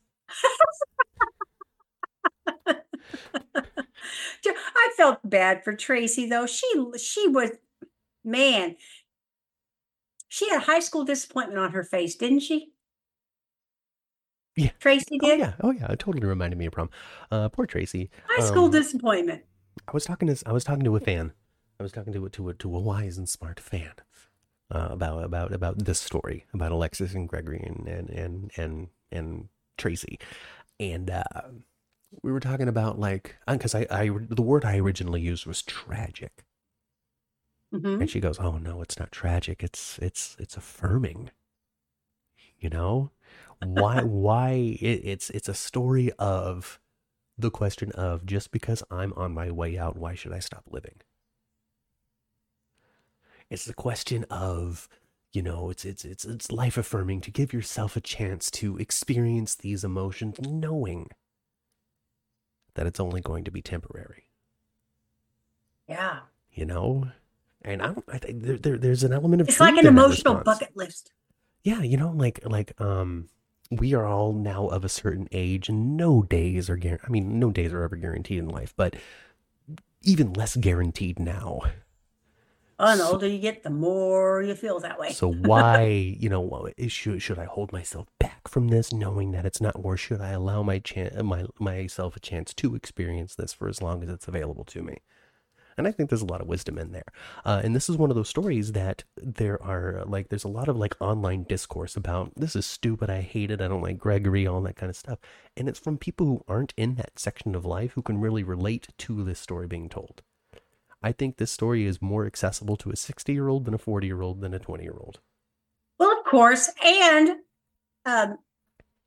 I felt bad for Tracy, though. She she was, man... She had high school disappointment on her face, didn't she? Yeah. Tracy did? Oh, yeah. Oh, yeah. It totally reminded me of prom. Uh, poor Tracy. High school um, disappointment. I was talking to I was talking to a fan. I was talking to a, to a, to a wise and smart fan uh, about about about this story, about Alexis and Gregory and and and and, and Tracy. And uh, we were talking about like, because I, I the word I originally used was tragic. Mm-hmm. And she goes, oh, no, it's not tragic. It's it's it's affirming. You know, why why it, it's it's a story of the question of just because I'm on my way out, why should I stop living? It's the question of, you know, it's it's it's it's life affirming to give yourself a chance to experience these emotions, knowing that it's only going to be temporary. Yeah. You know? And I don't, I think there, there, there's an element of it's like an emotional bucket list. Yeah, you know, like, like, um, we are all now of a certain age, and no days are guaranteed. I mean, no days are ever guaranteed in life, but even less guaranteed now. Oh, and the so, older you get, the more you feel that way. So why, you know, should, should I hold myself back from this, knowing that it's not, or should I allow my chan- my myself a chance to experience this for as long as it's available to me? And I think there's a lot of wisdom in there. Uh, and this is one of those stories that there are, like, there's a lot of, like, online discourse about, this is stupid, I hate it, I don't like Gregory, all that kind of stuff. And it's from people who aren't in that section of life who can really relate to this story being told. I think this story is more accessible to a sixty-year-old than a forty-year-old than a twenty-year-old. Well, of course. And um,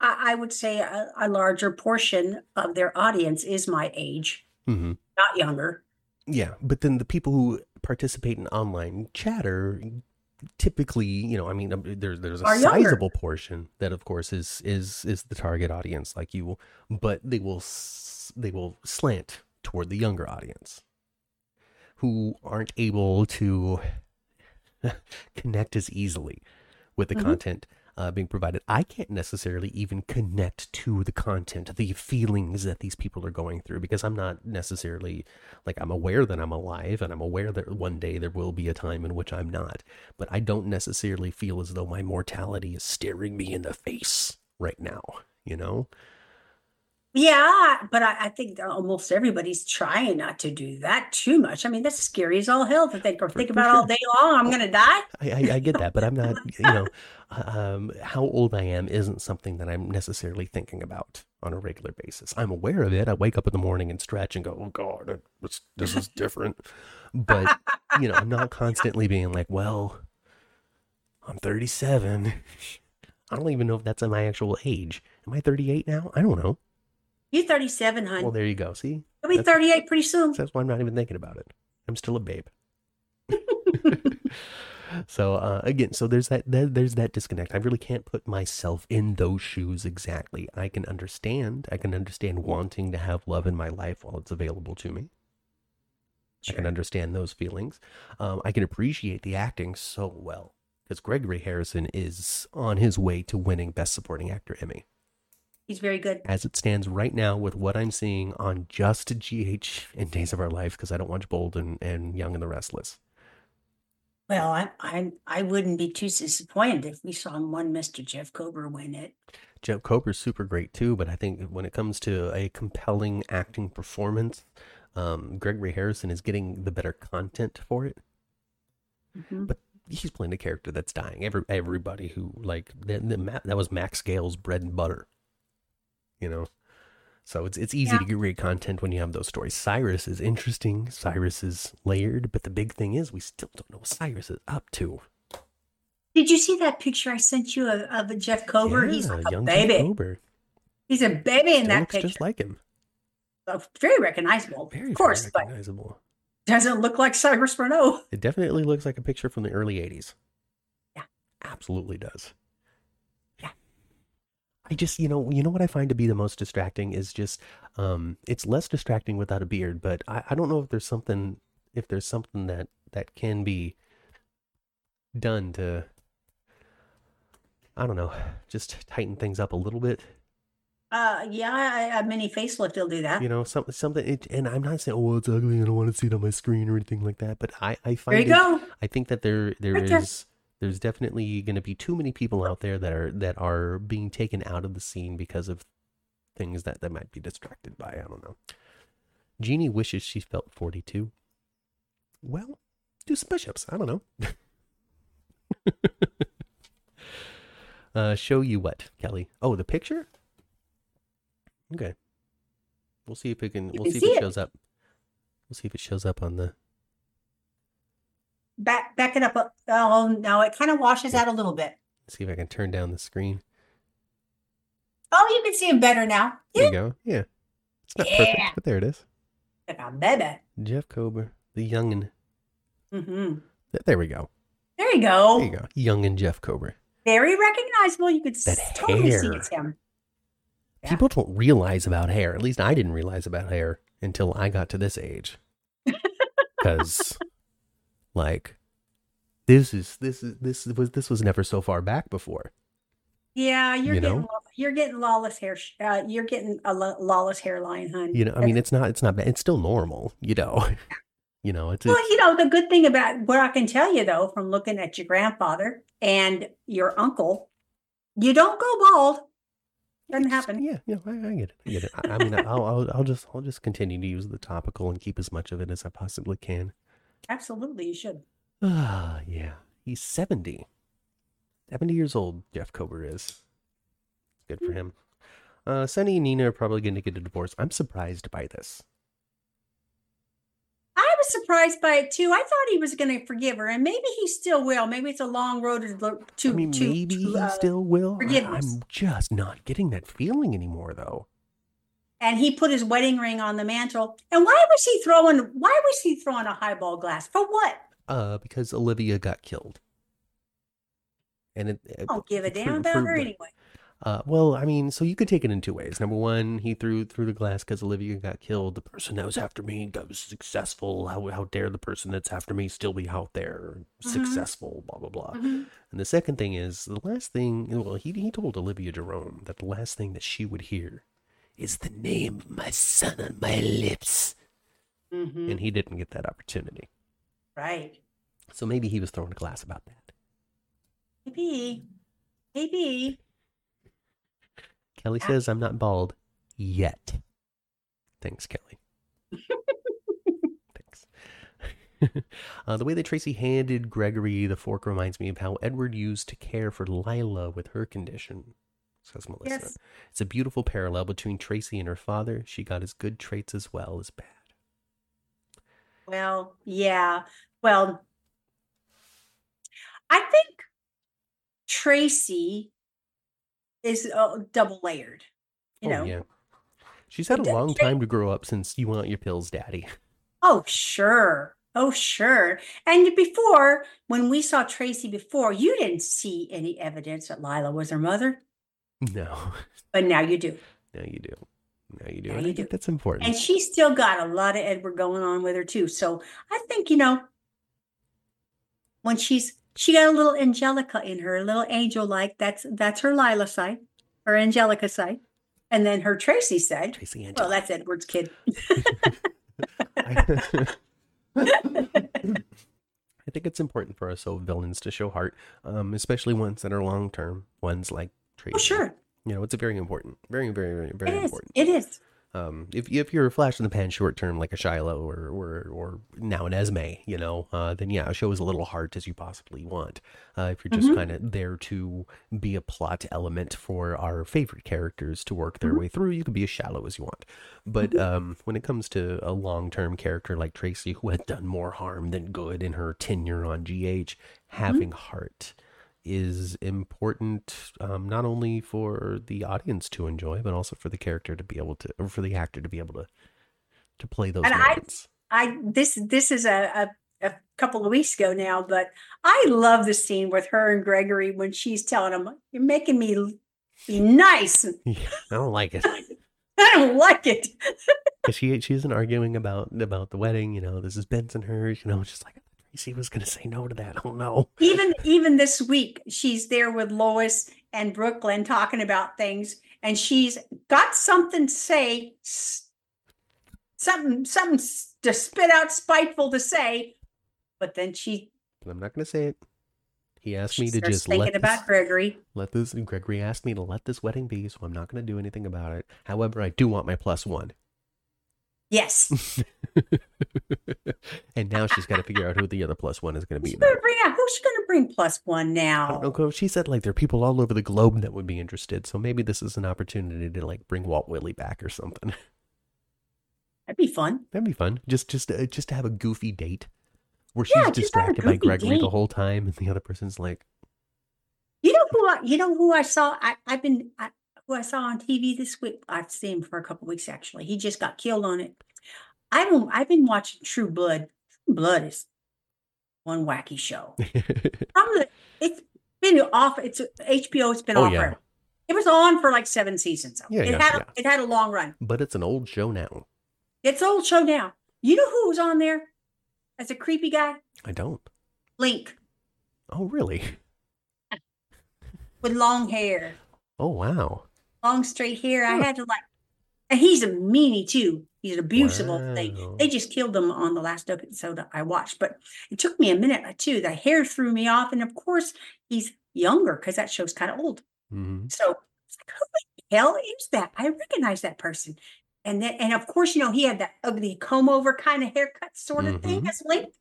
I, I would say a, a larger portion of their audience is my age, mm-hmm. not younger. Yeah, but then the people who participate in online chatter typically, you know, I mean, there, there's a sizable portion that, of course, is is is the target audience, like you, but they will they will slant toward the younger audience who aren't able to connect as easily with the mm-hmm. content uh, being provided. I can't necessarily even connect to the content, the feelings that these people are going through, because I'm not necessarily, like, I'm aware that I'm alive, and I'm aware that one day there will be a time in which I'm not, but I don't necessarily feel as though my mortality is staring me in the face right now, you know? Yeah, but I, I think almost everybody's trying not to do that too much. I mean, that's scary as all hell that they go think about sure. all day long. I'm going to die. I, I, I get that, but I'm not, you know, um, how old I am isn't something that I'm necessarily thinking about on a regular basis. I'm aware of it. I wake up in the morning and stretch and go, oh God, it's, this is different. But, you know, I'm not constantly being like, well, I'm thirty-seven. I don't even know if that's my actual age. Am I thirty-eight now? I don't know. You're thirty-seven, hon. Well, there you go. See? I'll be that's, thirty-eight pretty soon. That's why I'm not even thinking about it. I'm still a babe. So, uh, again, so there's that, there, there's that disconnect. I really can't put myself in those shoes exactly. I can understand. I can understand wanting to have love in my life while it's available to me. Sure. I can understand those feelings. Um, I can appreciate the acting so well, because Gregory Harrison is on his way to winning Best Supporting Actor Emmy. He's very good. As it stands right now with what I'm seeing on just G H and Days of Our Lives, because I don't watch Bold and, and Young and the Restless. Well, I, I I wouldn't be too disappointed if we saw one Mister Jeff Kober win it. Jeff Kober's super great too, but I think when it comes to a compelling acting performance, um, Gregory Harrison is getting the better content for it. Mm-hmm. But he's playing a character that's dying. Every Everybody who, like, the, the, that was Max Gale's bread and butter. You know, so it's it's easy yeah. to get great content when you have those stories. Cyrus is interesting. Cyrus is layered. But the big thing is we still don't know what Cyrus is up to. Did you see that picture I sent you of, of Jeff Kober? Yeah, he's like a baby. He's a baby in still that looks picture. Just like him. Uh, very recognizable. Very, of course, very recognizable. But doesn't look like Cyrus Renaud. It definitely looks like a picture from the early eighties. Yeah. Absolutely does. I just, you know, you know what I find to be the most distracting is just, um, it's less distracting without a beard, but I, I don't know if there's something, if there's something that, that can be done to, I don't know, just tighten things up a little bit. Uh, yeah, a mini facelift will do that. You know, some, something, it, and I'm not saying, oh, it's ugly, I don't want to see it on my screen or anything like that, but I, I find there you it, go. I think that there, there right is... There. There's definitely going to be too many people out there that are that are being taken out of the scene because of things that they might be distracted by. I don't know. Jeannie wishes she felt forty-two. Well, do some push-ups. I don't know. uh, show you what, Kelly? Oh, the picture? Okay. We'll see if it can. You we'll can see, see if it, it shows up. We'll see if it shows up on the. Back back it up. Oh, no, it kind of washes yeah. out a little bit. Let's see if I can turn down the screen. Oh, you can see him better now. There yeah. you go. Yeah. It's not yeah. perfect, but there it is. Better. Jeff Kober, the youngin'. Mm-hmm. There we go. There you go. There you go. Youngin' Jeff Kober. Very recognizable. You could that totally hair. See it's him. Yeah. People don't realize about hair. At least I didn't realize about hair until I got to this age. Because, like, this is this is this was this was never so far back before. Yeah, you're you getting know? you're getting lawless hair. Uh, you're getting a lo- lawless hairline, hun. You know, I mean, it's not it's not bad. It's still normal. You know, you know. It's, well, it's, you know, the good thing about what I can tell you though, from looking at your grandfather and your uncle, you don't go bald. Doesn't just, happen. Yeah, yeah, I, I get it. I get it. I, I mean, I'll, I'll, I'll just, I'll just continue to use the topical and keep as much of it as I possibly can. Absolutely, you should. Ah, yeah. He's seventy. seventy years old, Jeff Kober is. Good for him. Uh, Sunny and Nina are probably going to get a divorce. I'm surprised by this. I was surprised by it, too. I thought he was going to forgive her, and maybe he still will. Maybe it's a long road to... to I mean, to, maybe to, he uh, still will. Forgiveness. I'm just not getting that feeling anymore, though. And he put his wedding ring on the mantle. And why was he throwing... Why was he throwing a highball glass? For what? Uh, because Olivia got killed. And it, I don't give a damn for, about for, her anyway. Uh, well, I mean, so you could take it in two ways. Number one, he threw through the glass because Olivia got killed. The person that was after me that was successful. How how dare the person that's after me still be out there mm-hmm. successful? Blah blah blah. Mm-hmm. And the second thing is the last thing. Well, he he told Olivia Jerome that the last thing that she would hear is the name of my son on my lips, mm-hmm. and he didn't get that opportunity. Right. So maybe he was throwing a glass about that. Maybe. Maybe. Kelly yeah. says I'm not bald yet. Thanks, Kelly. Thanks. uh, the way that Tracy handed Gregory the fork reminds me of how Edward used to care for Lila with her condition, says Melissa. Yes. It's a beautiful parallel between Tracy and her father. She got as good traits as well as bad. Well, yeah. Well, I think Tracy is uh, double layered, you oh, know. Yeah. She's had a long time to grow up since you want your pills, Daddy. Oh, sure. Oh, sure. And before, when we saw Tracy before, you didn't see any evidence that Lila was her mother. No. But now you do. Now you do. Now you do. Now you I do. think that's important. And she's still got a lot of Edward going on with her, too. So I think, you know, when she's She got a little Angelica in her, a little angel-like. That's that's her Lila side, her Angelica side. And then her Tracy side. Tracy Angelica. Well, that's Edward's kid. I think it's important for us old villains to show heart, um, especially ones that are long-term, ones like Tracy. Oh, sure. You know, it's a very important. Very, very, very, very it important. It is. Um, if if you're a flash in the pan short term like a Shiloh or or, or now an Esme, you know, uh, then yeah, show as little heart as you possibly want. Uh, if you're just mm-hmm. kind of there to be a plot element for our favorite characters to work their mm-hmm. way through, you can be as shallow as you want. But mm-hmm. um, when it comes to a long-term character like Tracy, who had done more harm than good in her tenure on G H, having mm-hmm. heart is important, um, not only for the audience to enjoy, but also for the character to be able to, or for the actor to be able to, to play those. And I, I, this, this is a, a, a couple of weeks ago now, but I love the scene with her and Gregory when she's telling him, "You're making me be nice." Yeah, I don't like it. I don't like it. she she isn't arguing about about the wedding. You know, this is Ben's and hers. You know, it's just like. She was going to say no to that. Oh no! Even even this week, she's there with Lois and Brooklyn talking about things, and she's got something to say, something something to spit out, spiteful to say, but then she. I'm not going to say it. He asked me to just thinking let about this, Gregory. Let this and Gregory asked me to let this wedding be, so I'm not going to do anything about it. However, I do want my plus one. Yes. And now she's got to figure out who the other plus one is going to be. She's gonna bring out, who's she going to bring plus one now? I don't know. She said like there are people all over the globe that would be interested. So maybe this is an opportunity to like bring Walt Whitley back or something. That'd be fun. That'd be fun. Just just uh, just to have a goofy date where she's yeah, distracted by Gregory date. the whole time, and the other person's like, you know who I, you know who I saw. I, I've been. I, Who I saw on T V this week. I've seen him for a couple of weeks actually. He just got killed on it. I don't. I've been watching True Blood. True Blood is one wacky show. Probably it's been off. It's H B O. It's been oh, off. Yeah. It was on for like seven seasons. Yeah, it, yeah, had a, yeah. it had a long run. But it's an old show now. It's an old show now. You know who was on there as a creepy guy? I don't. Link. Oh, really? With long hair. Oh, wow. Long, straight hair. Huh. I had to like... And he's a meanie, too. He's an abusive wow. old thing. They just killed him on the last episode I watched. But it took me a minute or two. The hair threw me off. And, of course, he's younger because that show's kind of old. Mm-hmm. So, like, who the hell is that? I recognize that person. And then, and of course, you know, he had that ugly comb over kind of haircut sort of mm-hmm. thing. That's Link.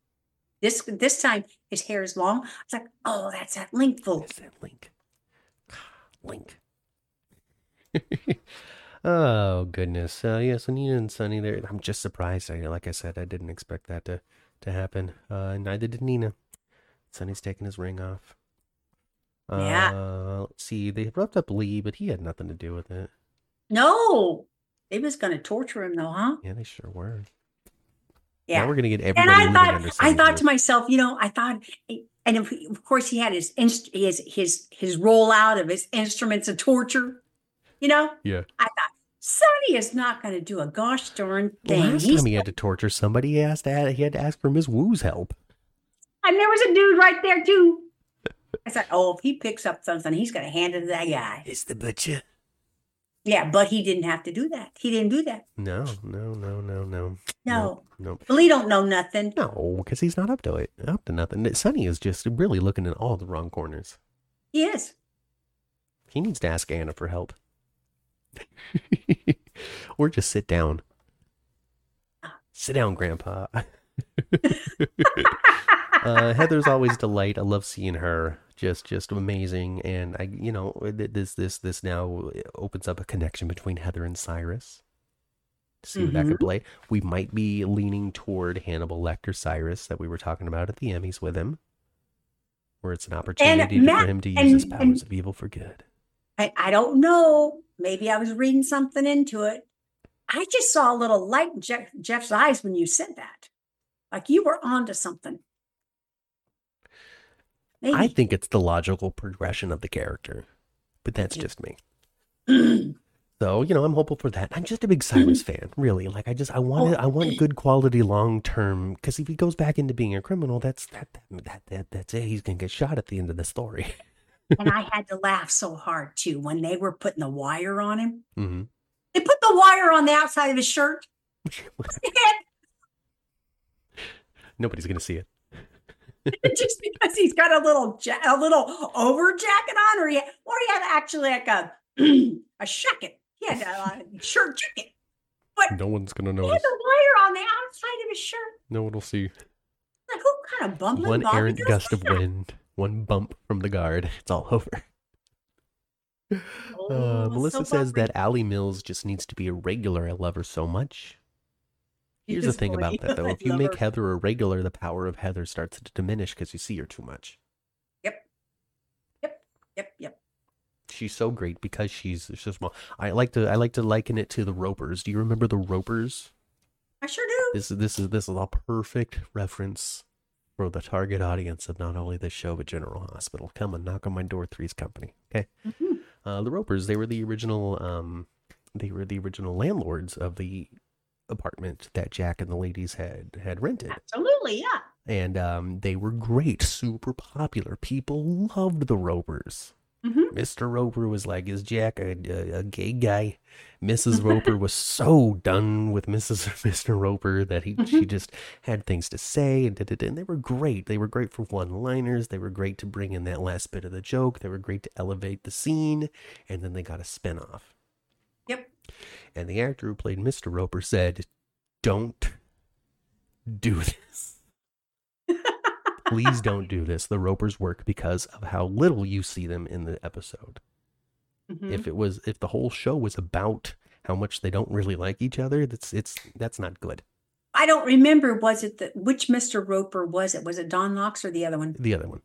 This this time, his hair is long. I was like, oh, that's that Link fool. It's that Link. Link. Oh, goodness. Uh, yes, Anita and Sunny there. I'm just surprised. I, like I said, I didn't expect that to, to happen. Uh, neither did Nina. Sunny's taking his ring off. Uh, yeah. Let's see. They roughed up Lee, but he had nothing to do with it. No. They was going to torture him, though, huh? Yeah, they sure were. Yeah. Now we're going to get everybody. And I thought, I thought to myself, you know, I thought, and of, of course he had his, inst- his, his, his rollout of his instruments of torture, you know? Yeah. I thought, Sonny is not going to do a gosh darn thing. Well, last He's time he had to torture somebody, he, asked to, he had to ask for Miss Wu's help. And there was a dude right there, too. I said, oh, if he picks up something, he's going to hand it to that guy. It's the butcher. Yeah, but he didn't have to do that. He didn't do that. No, no, no, no, no. No. No. Nope. Lee don't know nothing. No, because he's not up to it. Up to nothing. Sonny is just really looking in all the wrong corners. He is. He needs to ask Anna for help. Or just sit down. Uh, sit down, Grandpa. Uh, Heather's always a delight. I love seeing her. Just, just amazing. And I, you know, this, this, this now opens up a connection between Heather and Cyrus. See mm-hmm. what that could play. We might be leaning toward Hannibal Lecter Cyrus that we were talking about at the Emmys with him, where it's an opportunity and, for Matt, him to use and, his powers and, of evil for good. I, I don't know. Maybe I was reading something into it. I just saw a little light in Jeff, Jeff's eyes when you said that. Like you were onto something. Maybe. I think it's the logical progression of the character, but that's just me. So, you know, I'm hopeful for that. I'm just a big Cyrus fan, really. Like, I just, I want, oh. I want good quality long term. Because if he goes back into being a criminal, that's that, that, that, that that's it. He's gonna get shot at the end of the story. And I had to laugh so hard too when they were putting the wire on him. Mm-hmm. They put the wire on the outside of his shirt. Nobody's gonna see it. Just because he's got a little ja- a little over jacket on, or he had, or he had actually like a a jacket, he had a, a shirt jacket. But no one's gonna notice. He had the wire on the outside of his shirt. No one will see. Like who kind of bumbling? One errant gust of wind, one bump from the guard. It's all over. Oh, uh, Melissa so says that Allie Mills just needs to be a regular. I love her so much. Here's the thing about that, though. If you make Heather a regular, the power of Heather starts to diminish because you see her too much. Yep. Yep. Yep. Yep. She's so great because she's so small. I like to I like to liken it to the Ropers. Do you remember the Ropers? I sure do. This is this is this is a perfect reference for the target audience of not only this show but General Hospital. Come and knock on my door, Three's Company. Okay. Mm-hmm. Uh, the Ropers. They were the original. Um, they were the original landlords of the apartment that Jack and the ladies had had rented. Absolutely, yeah. And um, they were great, super popular. People loved the Ropers. Mm-hmm. Mister Roper was like, is Jack a, a, a gay guy? Missus Roper was so done with Missus Mister Roper that he mm-hmm. she just had things to say, and, and they were great. They were great for one-liners. They were great to bring in that last bit of the joke. They were great to elevate the scene, and then they got a spinoff. Yep. And the actor who played Mister Roper said, don't do this. Please don't do this. The Ropers work because of how little you see them in the episode. Mm-hmm. If it was, if the whole show was about how much they don't really like each other, that's, it's, that's not good. I don't remember. Was it the, which Mister Roper was it? Was it Don Knox or the other one? The other one.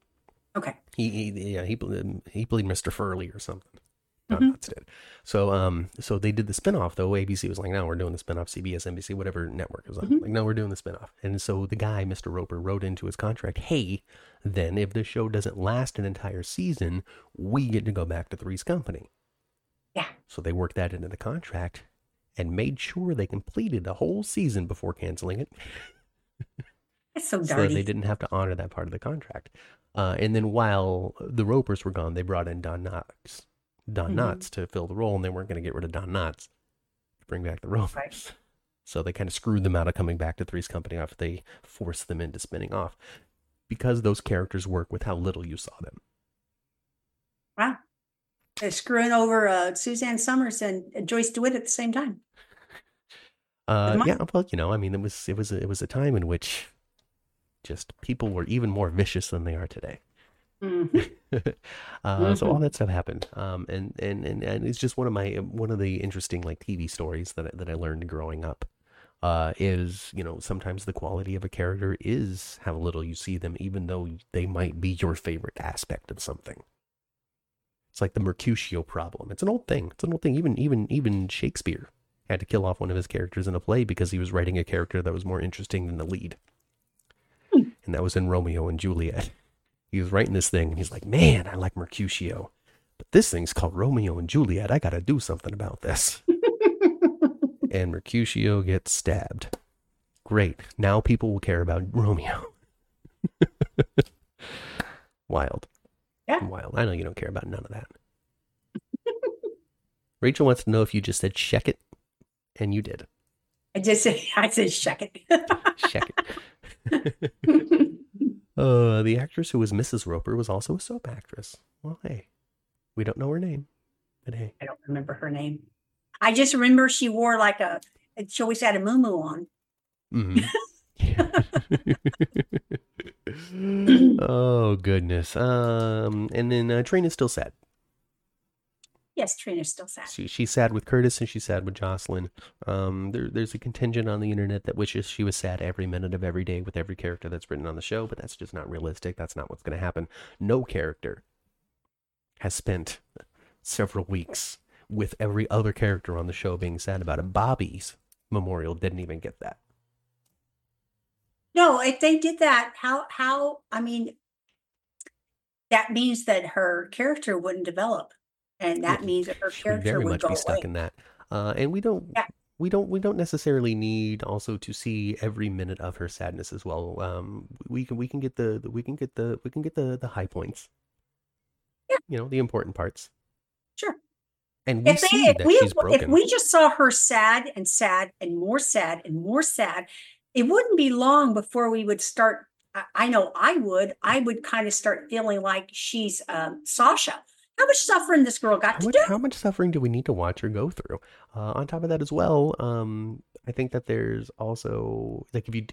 Okay. He, he yeah, he, he played Mister Furley or something. Mm-hmm. So um, so they did the spinoff, though. A B C was like, no, we're doing the spinoff. C B S, N B C, whatever network was on. Mm-hmm. Like, no, we're doing the spinoff. And so the guy, Mister Roper, wrote into his contract, hey, then if the show doesn't last an entire season, we get to go back to Three's Company. So they worked that into the contract and made sure they completed a whole season before canceling it. That's so dirty. So they didn't have to honor that part of the contract. Uh, and then while the Ropers were gone, they brought in Don Knotts. Don mm-hmm. Knotts to fill the role, and they weren't going to get rid of Don Knotts to bring back the Ropers. Right. So they kind of screwed them out of coming back to Three's Company after they forced them into spinning off, because those characters work with how little you saw them. Wow. They're screwing over uh, Suzanne Summers and Joyce DeWitt at the same time. Uh, yeah, well, you know, I mean, it was it was a, it was a time in which just people were even more vicious than they are today. Mm-hmm. uh, mm-hmm. So all that stuff happened, um, and, and and and it's just one of my one of the interesting like T V stories that that I learned growing up. Uh, is, you know, sometimes the quality of a character is how little you see them, even though they might be your favorite aspect of something. It's like the Mercutio problem. It's an old thing. It's an old thing. Even even even Shakespeare had to kill off one of his characters in a play because he was writing a character that was more interesting than the lead. Mm. And that was in Romeo and Juliet. He was writing this thing and he's like, man, I like Mercutio, but this thing's called Romeo and Juliet. I got to do something about this. And Mercutio gets stabbed. Great. Now people will care about Romeo. Wild. Yeah. Wild. I know you don't care about none of that. Rachel wants to know if you just said check it, and you did. I just said, I said check it. Check it. Uh, the actress who was Missus Roper was also a soap actress. Well, hey, we don't know her name, but hey. I don't remember her name. I just remember she wore like a, she always had a muumuu on. Mm-hmm. Yeah. Oh, goodness. Um, and then uh, Trina's still sad. Yes, Trina's still sad. She, she's sad with Curtis and she's sad with Jocelyn. Um, there, there's a contingent on the internet that wishes she was sad every minute of every day with every character that's written on the show, but that's just not realistic. That's not what's going to happen. No character has spent several weeks with every other character on the show being sad about it. Bobby's memorial didn't even get that. No, if they did that, how, how, I mean, that means that her character wouldn't develop. And that yeah. means that her character very would much go be stuck away. In that. Uh, and we don't, yeah. we don't, we don't necessarily need also to see every minute of her sadness as well. Um, we can, we can get the, we can get the, we can get the, the high points. Yeah. You know, the important parts. Sure. And we if, they, see if, that we, she's broken. If we just saw her sad and sad and more sad and more sad, it wouldn't be long before we would start. I, I know I would. I would kind of start feeling like she's um, Sasha. How much suffering this girl got how to much, do? How much suffering do we need to watch her go through? Uh, on top of that as well, um, I think that there's also like if you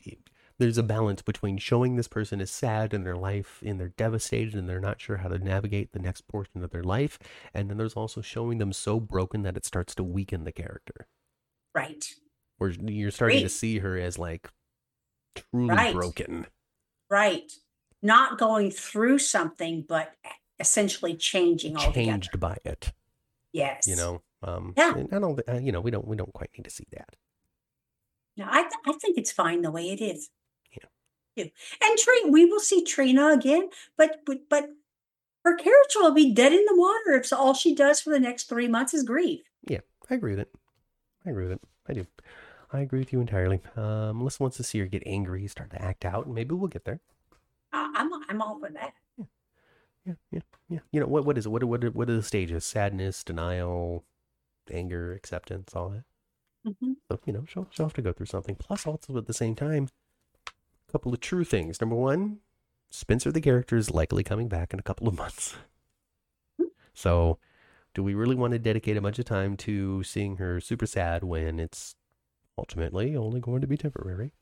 there's a balance between showing this person is sad in their life and they're devastated and they're not sure how to navigate the next portion of their life. And then there's also showing them so broken that it starts to weaken the character. Right. Where you're starting Great. to see her as like truly right. broken. Right. Not going through something, but essentially changing all changed by it. Yes. You know, um, yeah. I don't, uh, you know, we don't, we don't quite need to see that. No, I, th- I think it's fine the way it is. And Trina, we will see Trina again, but, but but her character will be dead in the water if all she does for the next three months is grieve. Yeah, I agree with it. I agree with it. I do. I agree with you entirely. Um, Melissa wants to see her get angry, start to act out, and maybe we'll get there. Uh, I'm I'm all for that. Yeah, yeah, yeah, yeah. You know what? What is it? What what what are the stages? Sadness, denial, anger, acceptance, all that. Mm-hmm. So you know, she'll she'll have to go through something. Plus, also at the same time. Couple of true things. Number one, Spencer the character is likely coming back in a couple of months. So do we really want to dedicate a bunch of time to seeing her super sad when it's ultimately only going to be temporary?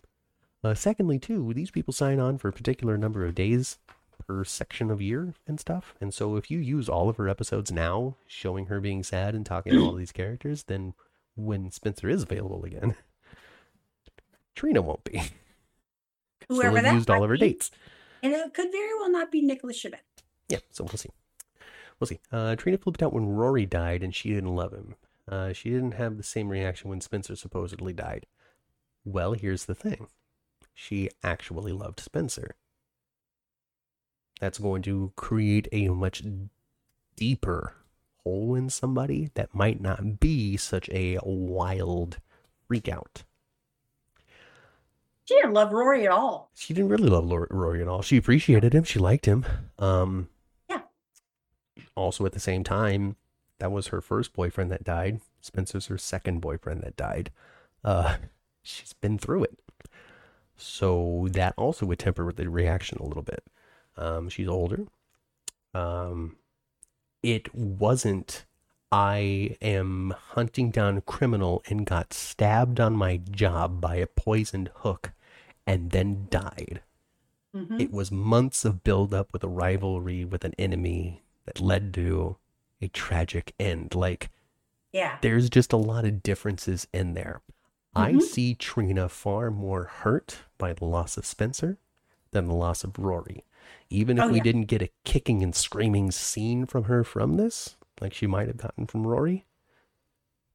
Uh, secondly, too, these people sign on for a particular number of days per section of year and stuff. And so if you use all of her episodes now, showing her being sad and talking to all these characters, then when Spencer is available again, Trina won't be. Whoever that used all of her dates. And it could very well not be Nicholas Chavez. Yeah, so we'll see. We'll see. Uh, Trina flipped out when Rory died and she didn't love him. Uh, she didn't have the same reaction when Spencer supposedly died. Well, here's the thing. She actually loved Spencer. That's going to create a much deeper hole in somebody that might not be such a wild freak out. She didn't love Rory at all. She didn't really love Rory at all. She appreciated him. She liked him. Um, yeah. Also, at the same time, that was her first boyfriend that died. Spencer's her second boyfriend that died. Uh, she's been through it. So that also would temper the reaction a little bit. Um, she's older. Um, it wasn't, I am hunting down a criminal and got stabbed on my job by a poisoned hook and then died. Mm-hmm. It was months of buildup with a rivalry with an enemy that led to a tragic end. Like, yeah, there's just a lot of differences in there. Mm-hmm. I see Trina far more hurt by the loss of Spencer than the loss of Rory. Even if oh, yeah. we didn't get a kicking and screaming scene from her from this, like she might have gotten from Rory,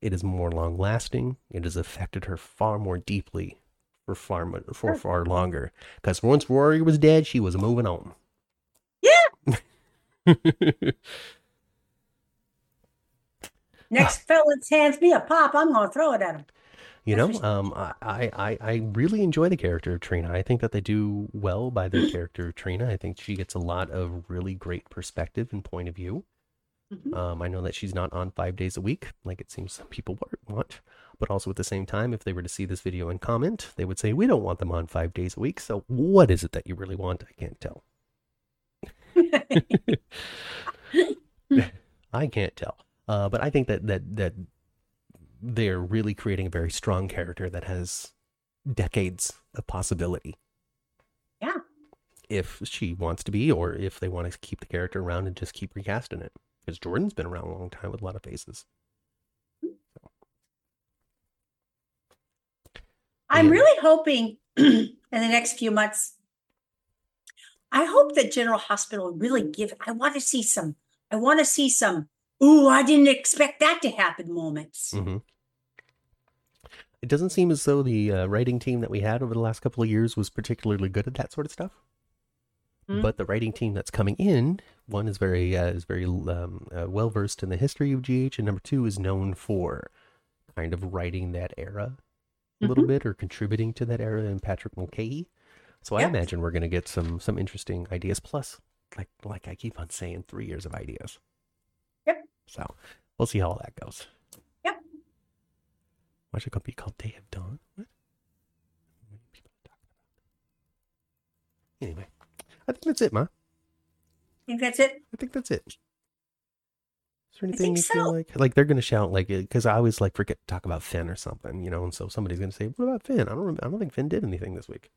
it is more long lasting. It has affected her far more deeply for far for far longer. Because once Rory was dead, she was moving on. Yeah. Next fella hands me a pop, I'm gonna throw it at him. You know, um, I, I, I really enjoy the character of Trina. I think that they do well by the character of Trina. I think she gets a lot of really great perspective and point of view. Mm-hmm. Um, I know that she's not on five days a week, like it seems some people want. But also at the same time, if they were to see this video and comment, they would say, we don't want them on five days a week. So what is it that you really want? I can't tell. I can't tell. Uh, but I think that that that... they're really creating a very strong character that has decades of possibility. Yeah. If she wants to be, or if they want to keep the character around and just keep recasting it. Because Jordan's been around a long time with a lot of faces. I'm yeah. really hoping in the next few months, I hope that General Hospital really give, I want to see some, I want to see some, ooh, I didn't expect that to happen moments. Mm-hmm. It doesn't seem as though the uh, writing team that we had over the last couple of years was particularly good at that sort of stuff. Mm-hmm. But the writing team that's coming in, one is very uh, is very um, uh, well-versed in the history of G H, and number two is known for kind of writing that era a mm-hmm. little bit, or contributing to that era, in Patrick Mulcahy. So yep. I imagine we're going to get some some interesting ideas. Plus, like like I keep on saying, three years of ideas. So we'll see how all that goes. Yep. Why should it gonna be called Day of Dawn? What? What are people talking about? Anyway, I think that's it, Ma. I think that's it. I think that's it. Is there anything you so. feel like like they're gonna shout, like, because I always like forget to talk about Finn or something, you know, and so somebody's gonna say, "What about Finn? I don't. Remember, I don't think Finn did anything this week."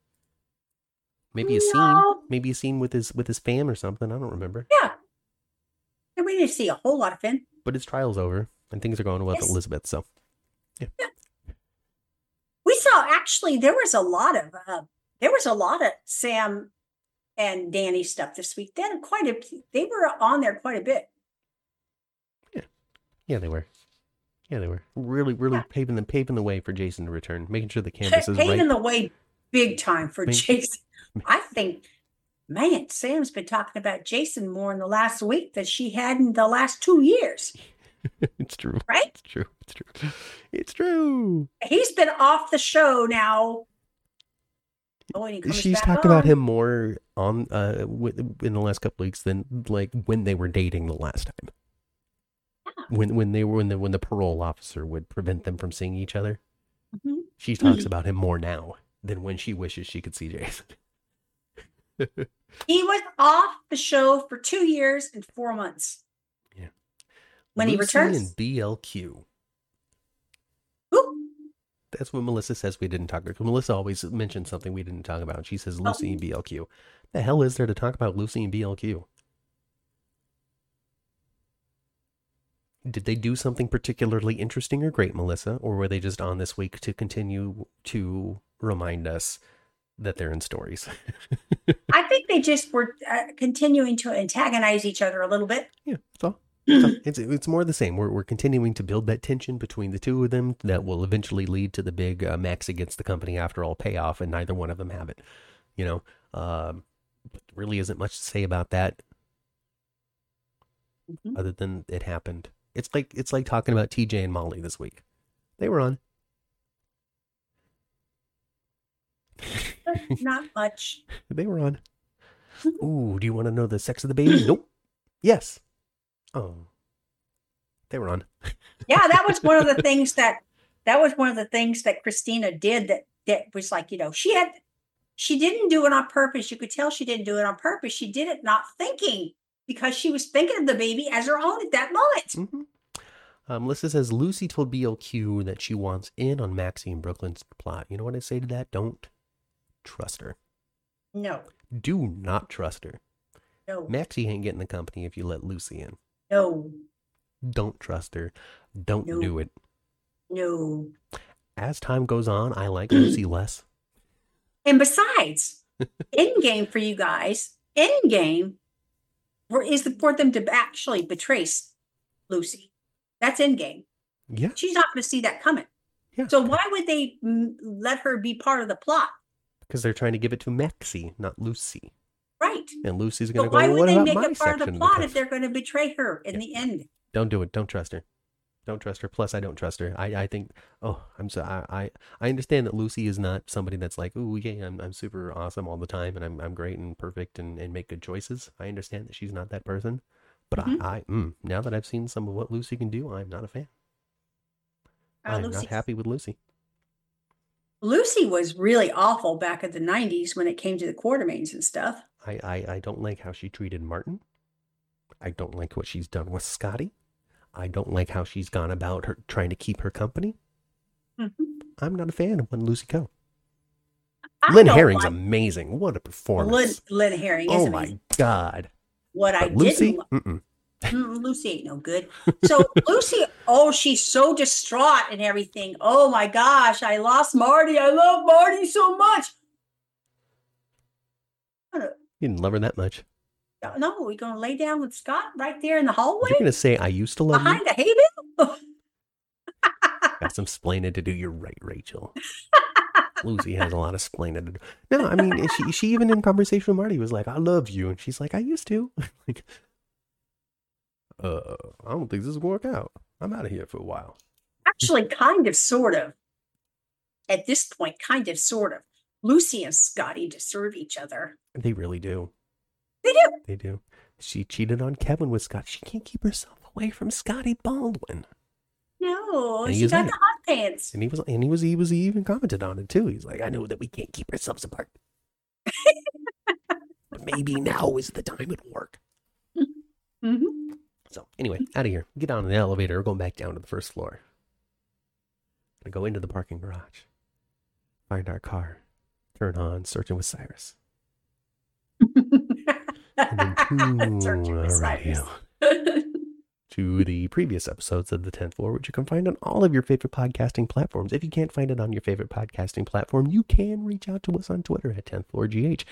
Maybe a no. scene. Maybe a scene with his with his fam or something. I don't remember. Yeah. We didn't see a whole lot of Finn. But his trial's over, and things are going well yes. with Elizabeth, so. Yeah. yeah. We saw, actually, there was a lot of, uh, there was a lot of Sam and Danny stuff this week. They had quite a, they were on there quite a bit. Yeah. Yeah, they were. Yeah, they were. Really, really yeah. paving the paving the way for Jason to return, making sure the canvas is right. Paving the way big time for Make, Jason. I think... Man, Sam's been talking about Jason more in the last week than she had in the last two years. It's true. Right? It's true. It's true. It's true. He's been off the show now. Oh, and he comes She's back talked on. about him more on uh, w- in the last couple of weeks than like when they were dating the last time. Yeah. When when they were when the when the parole officer would prevent them from seeing each other. Mm-hmm. She talks mm-hmm. about him more now than when she wishes she could see Jason. He was off the show for two years and four months. Yeah. When Lucy he returns. And B L Q. Who? That's what Melissa says we didn't talk about. Melissa always mentions something we didn't talk about. She says Lucy oh. and B L Q. The hell is there to talk about Lucy and B L Q? Did they do something particularly interesting or great, Melissa? Or were they just on this week to continue to remind us that they're in stories? I think they just were uh, continuing to antagonize each other a little bit. Yeah, that's all. That's all. It's it's more the same. We're we're continuing to build that tension between the two of them that will eventually lead to the big uh, Max against the company after all payoff, and neither one of them have it. You know, um, really isn't much to say about that mm-hmm. other than it happened It's like it's like talking about T J and Molly this week. They were on. Not much. They were on. Ooh, do you want to know the sex of the baby? Nope. Yes. Oh. They were on. Yeah, that was one of the things that that was one of the things that Christina did that that was like, you know, she had she didn't do it on purpose. You could tell she didn't do it on purpose. She did it not thinking, because she was thinking of the baby as her own at that moment. Mm-hmm. Um, Melissa says, Lucy told B L Q that she wants in on Maxie and Brooklyn's plot. You know what I say to that? Don't trust her. No. Do not trust her. No. Maxie ain't getting the company if you let Lucy in. No. Don't trust her. Don't no. do it. No. As time goes on, I like Lucy less. And besides, end game for you guys, end game is for them to actually betray Lucy. That's endgame. Yeah. She's not going to see that coming. Yeah. So why would they m- let her be part of the plot? Because they're trying to give it to Maxie, not Lucy. Right. And Lucy's going to so go, well, what about my section? Why would they make it part of the plot of the if they're going to betray her in yeah. the end? Don't do it. Don't trust her. Don't trust her. Plus, I don't trust her. I, I think, oh, I'm so, I, I, I understand that Lucy is not somebody that's like, oh, yeah, I'm, I'm super awesome all the time, and I'm, I'm great and perfect and, and make good choices. I understand that she's not that person. But mm-hmm. I, I mm, now that I've seen some of what Lucy can do, I'm not a fan. Uh, I'm Lucy. not happy with Lucy. Lucy was really awful back in the nineties when it came to the Quartermaines and stuff. I, I, I don't like how she treated Martin. I don't like what she's done with Scotty. I don't like how she's gone about her trying to keep her company. Mm-hmm. I'm not a fan of when Lucy go. I Lynn Herring's like... amazing. What a performance. Lynn, Lynn Herring is oh amazing. Oh my God. What but I Lucy? didn't mm, Lucy ain't no good. So Lucy, oh, she's so distraught and everything. Oh my gosh, I lost Marty. I love Marty so much. You didn't love her that much. No, we're going to lay down with Scott right there in the hallway. You're going to say, I used to love Behind you? Behind the hay bale? Got some splaining to do. You're right, Rachel. Lucy has a lot of splaining to do. No, I mean, she, she even in conversation with Marty was like, I love you. And she's like, I used to. Like, uh, I don't think this will work out. I'm out of here for a while. Actually, kind of, sort of. At this point, kind of, sort of. Lucy and Scotty deserve each other. They really do. They do. They do. She cheated on Kevin with Scott. She can't keep herself away from Scotty Baldwin. No, she got like, the hot pants. And he was, and he was, he was, he even commented on it too. He's like, I know that we can't keep ourselves apart, but maybe now is the time it'll work. Mm-hmm. So anyway, out of here. Get on the elevator. We're going back down to the first floor. I go into the parking garage, find our car, turn on Searching with Cyrus. And then to, all right, yeah, to the previous episodes of The tenth Floor, which you can find on all of your favorite podcasting platforms. If you can't find it on your favorite podcasting platform, you can reach out to us on Twitter at tenth floor G H.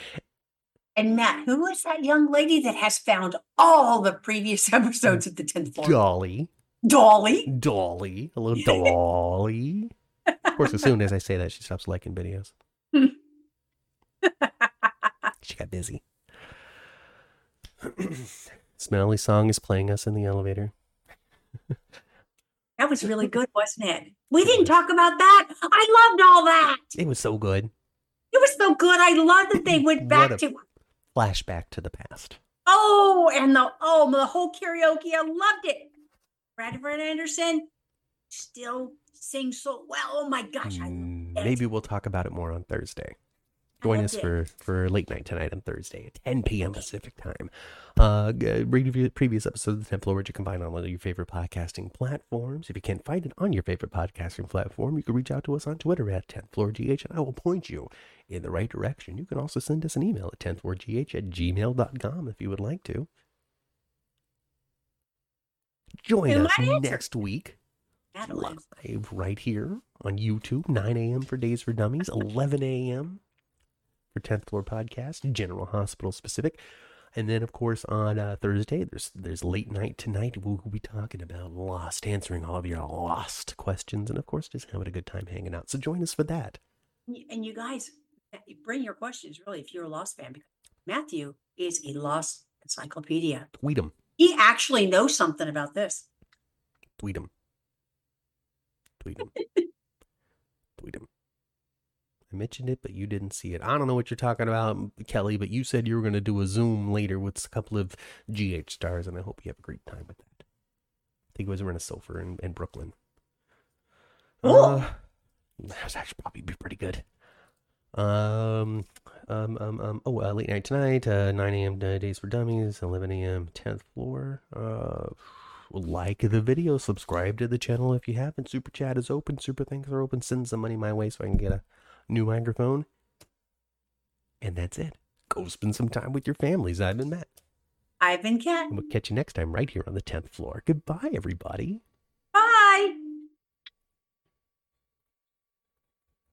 And Matt, who is that young lady that has found all the previous episodes of The tenth Floor? Dolly. Dolly. Dolly. Hello, Dolly. Of course, as soon as I say that, she stops liking videos. She got busy. Smelly Song is playing us in the elevator. That was really good, wasn't it? We didn't talk about that. I loved all that. It was so good. It was so good. I love that they went back to flashback to the past. Oh, and the oh the whole karaoke. I loved it. Bradford Anderson still sings so well. Oh my gosh, I mm, love it. Maybe we'll talk about it more on Thursday. Join us for, for late night tonight on Thursday at ten p.m. Pacific time. Uh, read previous episodes of The tenth Floor, which you can find on all of your favorite podcasting platforms. If you can't find it on your favorite podcasting platform, you can reach out to us on Twitter at tenth floor G H, and I will point you in the right direction. You can also send us an email at tenth floor G H at gmail dot com if you would like to. Join us next week. Live right here on YouTube, nine a.m. for Days for Dummies, eleven a.m. for tenth Floor Podcast, General Hospital specific. And then, of course, on uh, Thursday, there's there's late night tonight. We'll be talking about Lost, answering all of your Lost questions, and, of course, just having a good time hanging out. So join us for that. And you guys, bring your questions, really, if you're a Lost fan, because Matthew is a Lost encyclopedia. Tweet him. He actually knows something about this. Tweet him. Tweet him. Tweet him. I mentioned it, but you didn't see it. I don't know what you're talking about, Kelly, but you said you were going to do a Zoom later with a couple of G H stars, and I hope you have a great time with that. I think it was Rena Silver in, in Brooklyn. Oh! Uh, that was actually probably be pretty good. Um, um, um, um, oh, uh, late night tonight, uh, nine a.m. uh, Days for Dummies, eleven a.m. tenth floor. Uh, like the video, subscribe to the channel if you haven't. Super chat is open, super things are open. Send some money my way so I can get a new microphone. And that's it. Go spend some time with your families. I've been Matt. I've been Kat. And we'll catch you next time right here on the tenth floor. Goodbye, everybody.